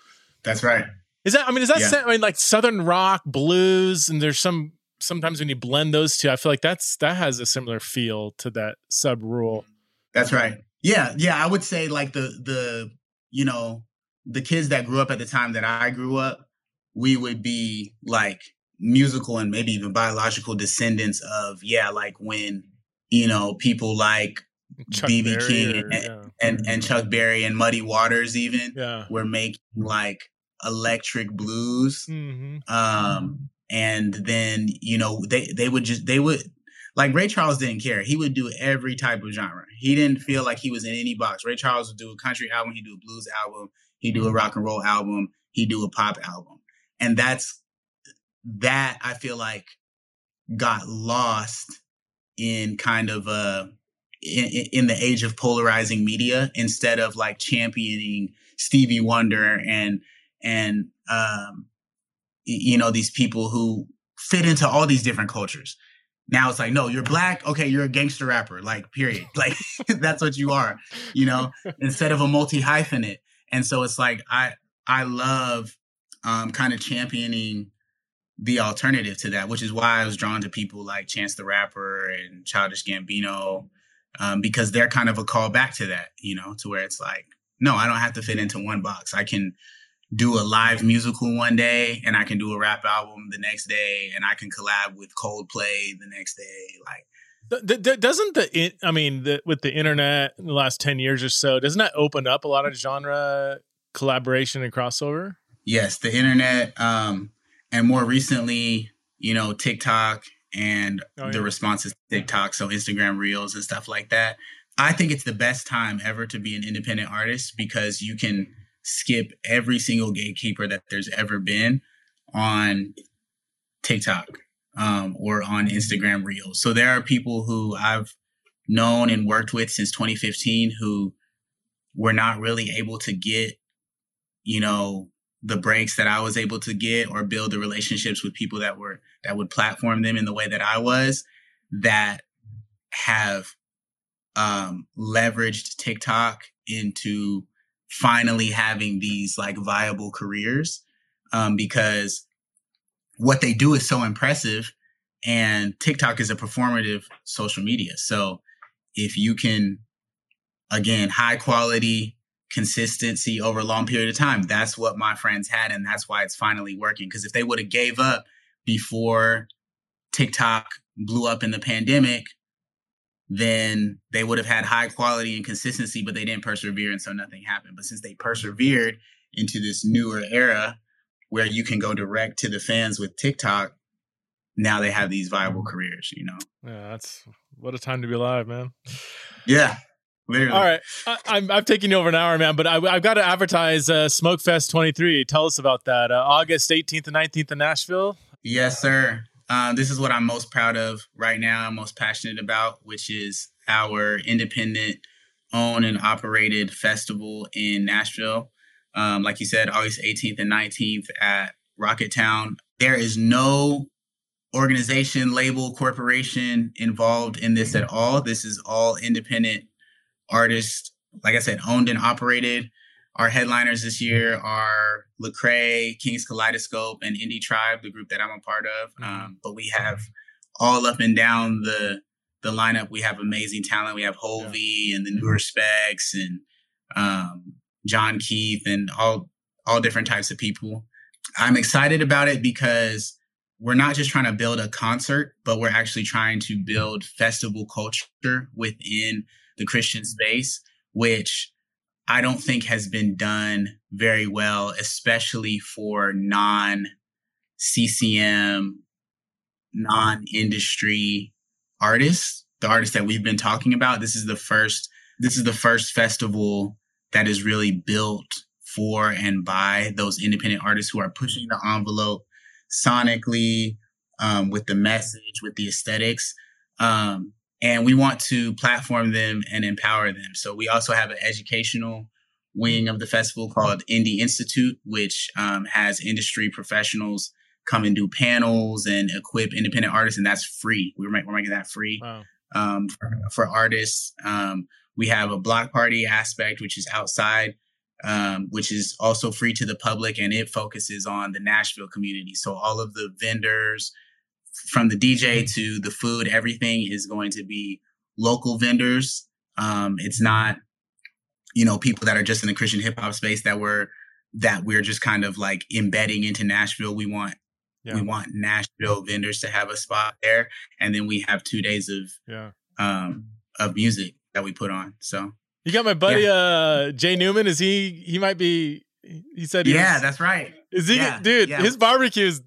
That's right. Is that, I mean, is that, yeah. I mean, like Southern rock, blues, and there's some, sometimes when you blend those two, I feel like that's, that has a similar feel to that sub rule. That's right. Yeah. Yeah. I would say like the, the, you know, the kids that grew up at the time that I grew up, we would be like musical and maybe even biological descendants of, yeah, like when, you know, people like B B King and, yeah. and, and Chuck Berry and Muddy Waters even yeah. were making like electric blues. Mm-hmm. Um, and then, you know, they, they would just, they would, like Ray Charles didn't care. He would do every type of genre. He didn't feel like he was in any box. Ray Charles would do a country album. He'd do a blues album. He'd do a rock and roll album. He'd do a pop album. And that's, that I feel like got lost in kind of uh in, in the age of polarizing media, instead of like championing Stevie Wonder and, and, um, you know, these people who fit into all these different cultures. Now it's like, no, you're black. Okay. You're a gangster rapper. Like, period. Like that's what you are, you know, instead of a multi hyphenate. And so it's like, I, I love, um, kind of championing the alternative to that, which is why I was drawn to people like Chance the Rapper and Childish Gambino, um, because they're kind of a call back to that, you know, to where it's like, no, I don't have to fit into one box. I can do a live musical one day and I can do a rap album the next day and I can collab with Coldplay the next day. Like, doesn't the, I mean, the, with the internet in the last ten years or so, doesn't that open up a lot of genre collaboration and crossover? Yes. The internet, um, and more recently, you know, TikTok and oh, yeah. the responses to TikTok. So Instagram Reels and stuff like that. I think it's the best time ever to be an independent artist because you can skip every single gatekeeper that there's ever been on TikTok um, or on Instagram Reels. So there are people who I've known and worked with since twenty fifteen who were not really able to get, you know, the breaks that I was able to get or build the relationships with people that were, that would platform them in the way that I was, that have um, leveraged TikTok into finally having these like viable careers um, because what they do is so impressive, and TikTok is a performative social media. So if you can, again, high quality consistency over a long period of time, that's what my friends had. And that's why it's finally working. Because if they would have gave up before TikTok blew up in the pandemic, then they would have had high quality and consistency, but they didn't persevere. And so nothing happened. But since they persevered into this newer era where you can go direct to the fans with TikTok, now they have these viable careers, you know? Yeah, that's what a time to be alive, man. Yeah. Literally. All right. I, I'm, I'm taking you over an hour, man, but I, I've got to advertise uh, Smoke Fest twenty-three. Tell us about that. Uh, August eighteenth and nineteenth in Nashville. Yes, sir. Uh, this is what I'm most proud of right now. I'm most passionate about, which is our independent owned and operated festival in Nashville. Um, like you said, August eighteenth and nineteenth at Rocket Town. There is no organization, label, corporation involved in this at all. This is all independent artists, like I said, owned and operated. Our headliners this year are Lecrae, King's Kaleidoscope, and Indie Tribe, the group that I'm a part of. Um, but we have all up and down the the lineup. We have amazing talent. We have Holvey yeah. and the New Respects and um, John Keith and all all different types of people. I'm excited about it because we're not just trying to build a concert, but we're actually trying to build festival culture within the Christian space, which I don't think has been done very well, especially for non-C C M, non-industry artists, the artists that we've been talking about. This is the first, this is the first festival that is really built for and by those independent artists who are pushing the envelope sonically, um, with the message, with the aesthetics. Um, And we want to platform them and empower them. So we also have an educational wing of the festival called Indie Institute, which um, has industry professionals come and do panels and equip independent artists. And that's free. We're, we're making that free. Wow. um, for, for artists. Um, we have a block party aspect, which is outside, um, which is also free to the public. And it focuses on the Nashville community. So all of the vendors, from the D J to the food, everything is going to be local vendors. Um, it's not, you know, people that are just in the Christian hip hop space that we're, that we're just kind of like embedding into Nashville. We want, yeah. we want Nashville vendors to have a spot there. And then we have two days of, yeah. um, of music that we put on. So you got my buddy, yeah. uh, Jay Newman. Is he, he might be, he said, he yeah, was, that's right. Is he, yeah. dude, yeah. his barbecue is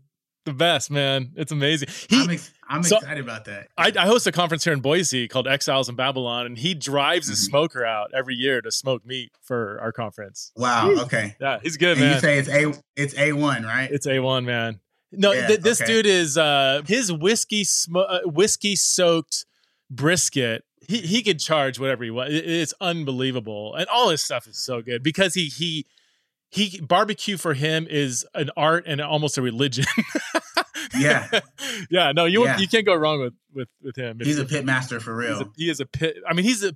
the best, man. It's amazing. He, I'm, ex- I'm so, excited about that. I, I host a conference here in Boise called Exiles in Babylon, and he drives mm-hmm. his smoker out every year to smoke meat for our conference. Wow. Okay. Yeah, he's good, and man. You say it's a it's A one, right? It's A one, man. No, yeah, th- this okay. dude is uh, his whiskey sm- uh, whiskey soaked brisket. He he could charge whatever he wants. It, it's unbelievable, and all his stuff is so good because he he. He barbecue for him is an art and almost a religion. yeah, yeah. No, you yeah. you can't go wrong with with, with him. He's a pit master for real. A, he is a pit. I mean, he's a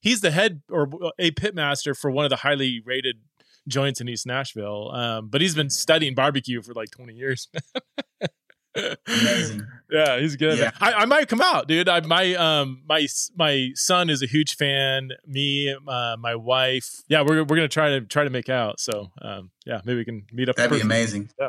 he's the head or a pit master for one of the highly rated joints in East Nashville. Um, but he's been studying barbecue for like twenty years. Amazing. Yeah, he's good. Yeah. I, I might come out, dude. I my um my my son is a huge fan. Me, uh, my wife. Yeah, we're we're gonna try to try to make out. So um yeah, maybe we can meet up. That'd be amazing. Yeah.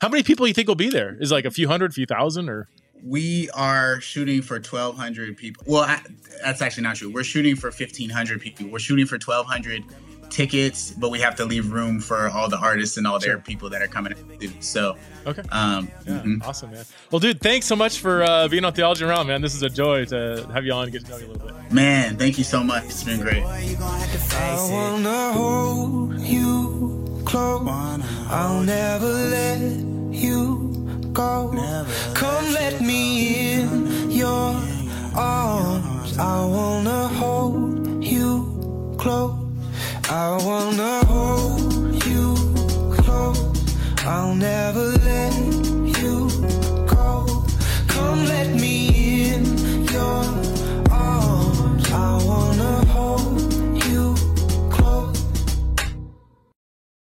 How many people do you think will be there? Is it like a few hundred, few thousand, or we are shooting for twelve hundred people. Well, I, that's actually not true. We're shooting for fifteen hundred people. We're shooting for twelve hundred tickets, but we have to leave room for all the artists and all sure. their people that are coming too. So okay um yeah, mm-hmm. awesome, man. Well, dude, thanks so much for uh being on Theology Around, man. This is a joy to have you on and get to know you a little bit, man. Thank you so much. It's been great. I wanna hold you close. I'll never let you go. Come let me in your arms. I wanna hold you close. I wanna hold you close. I'll never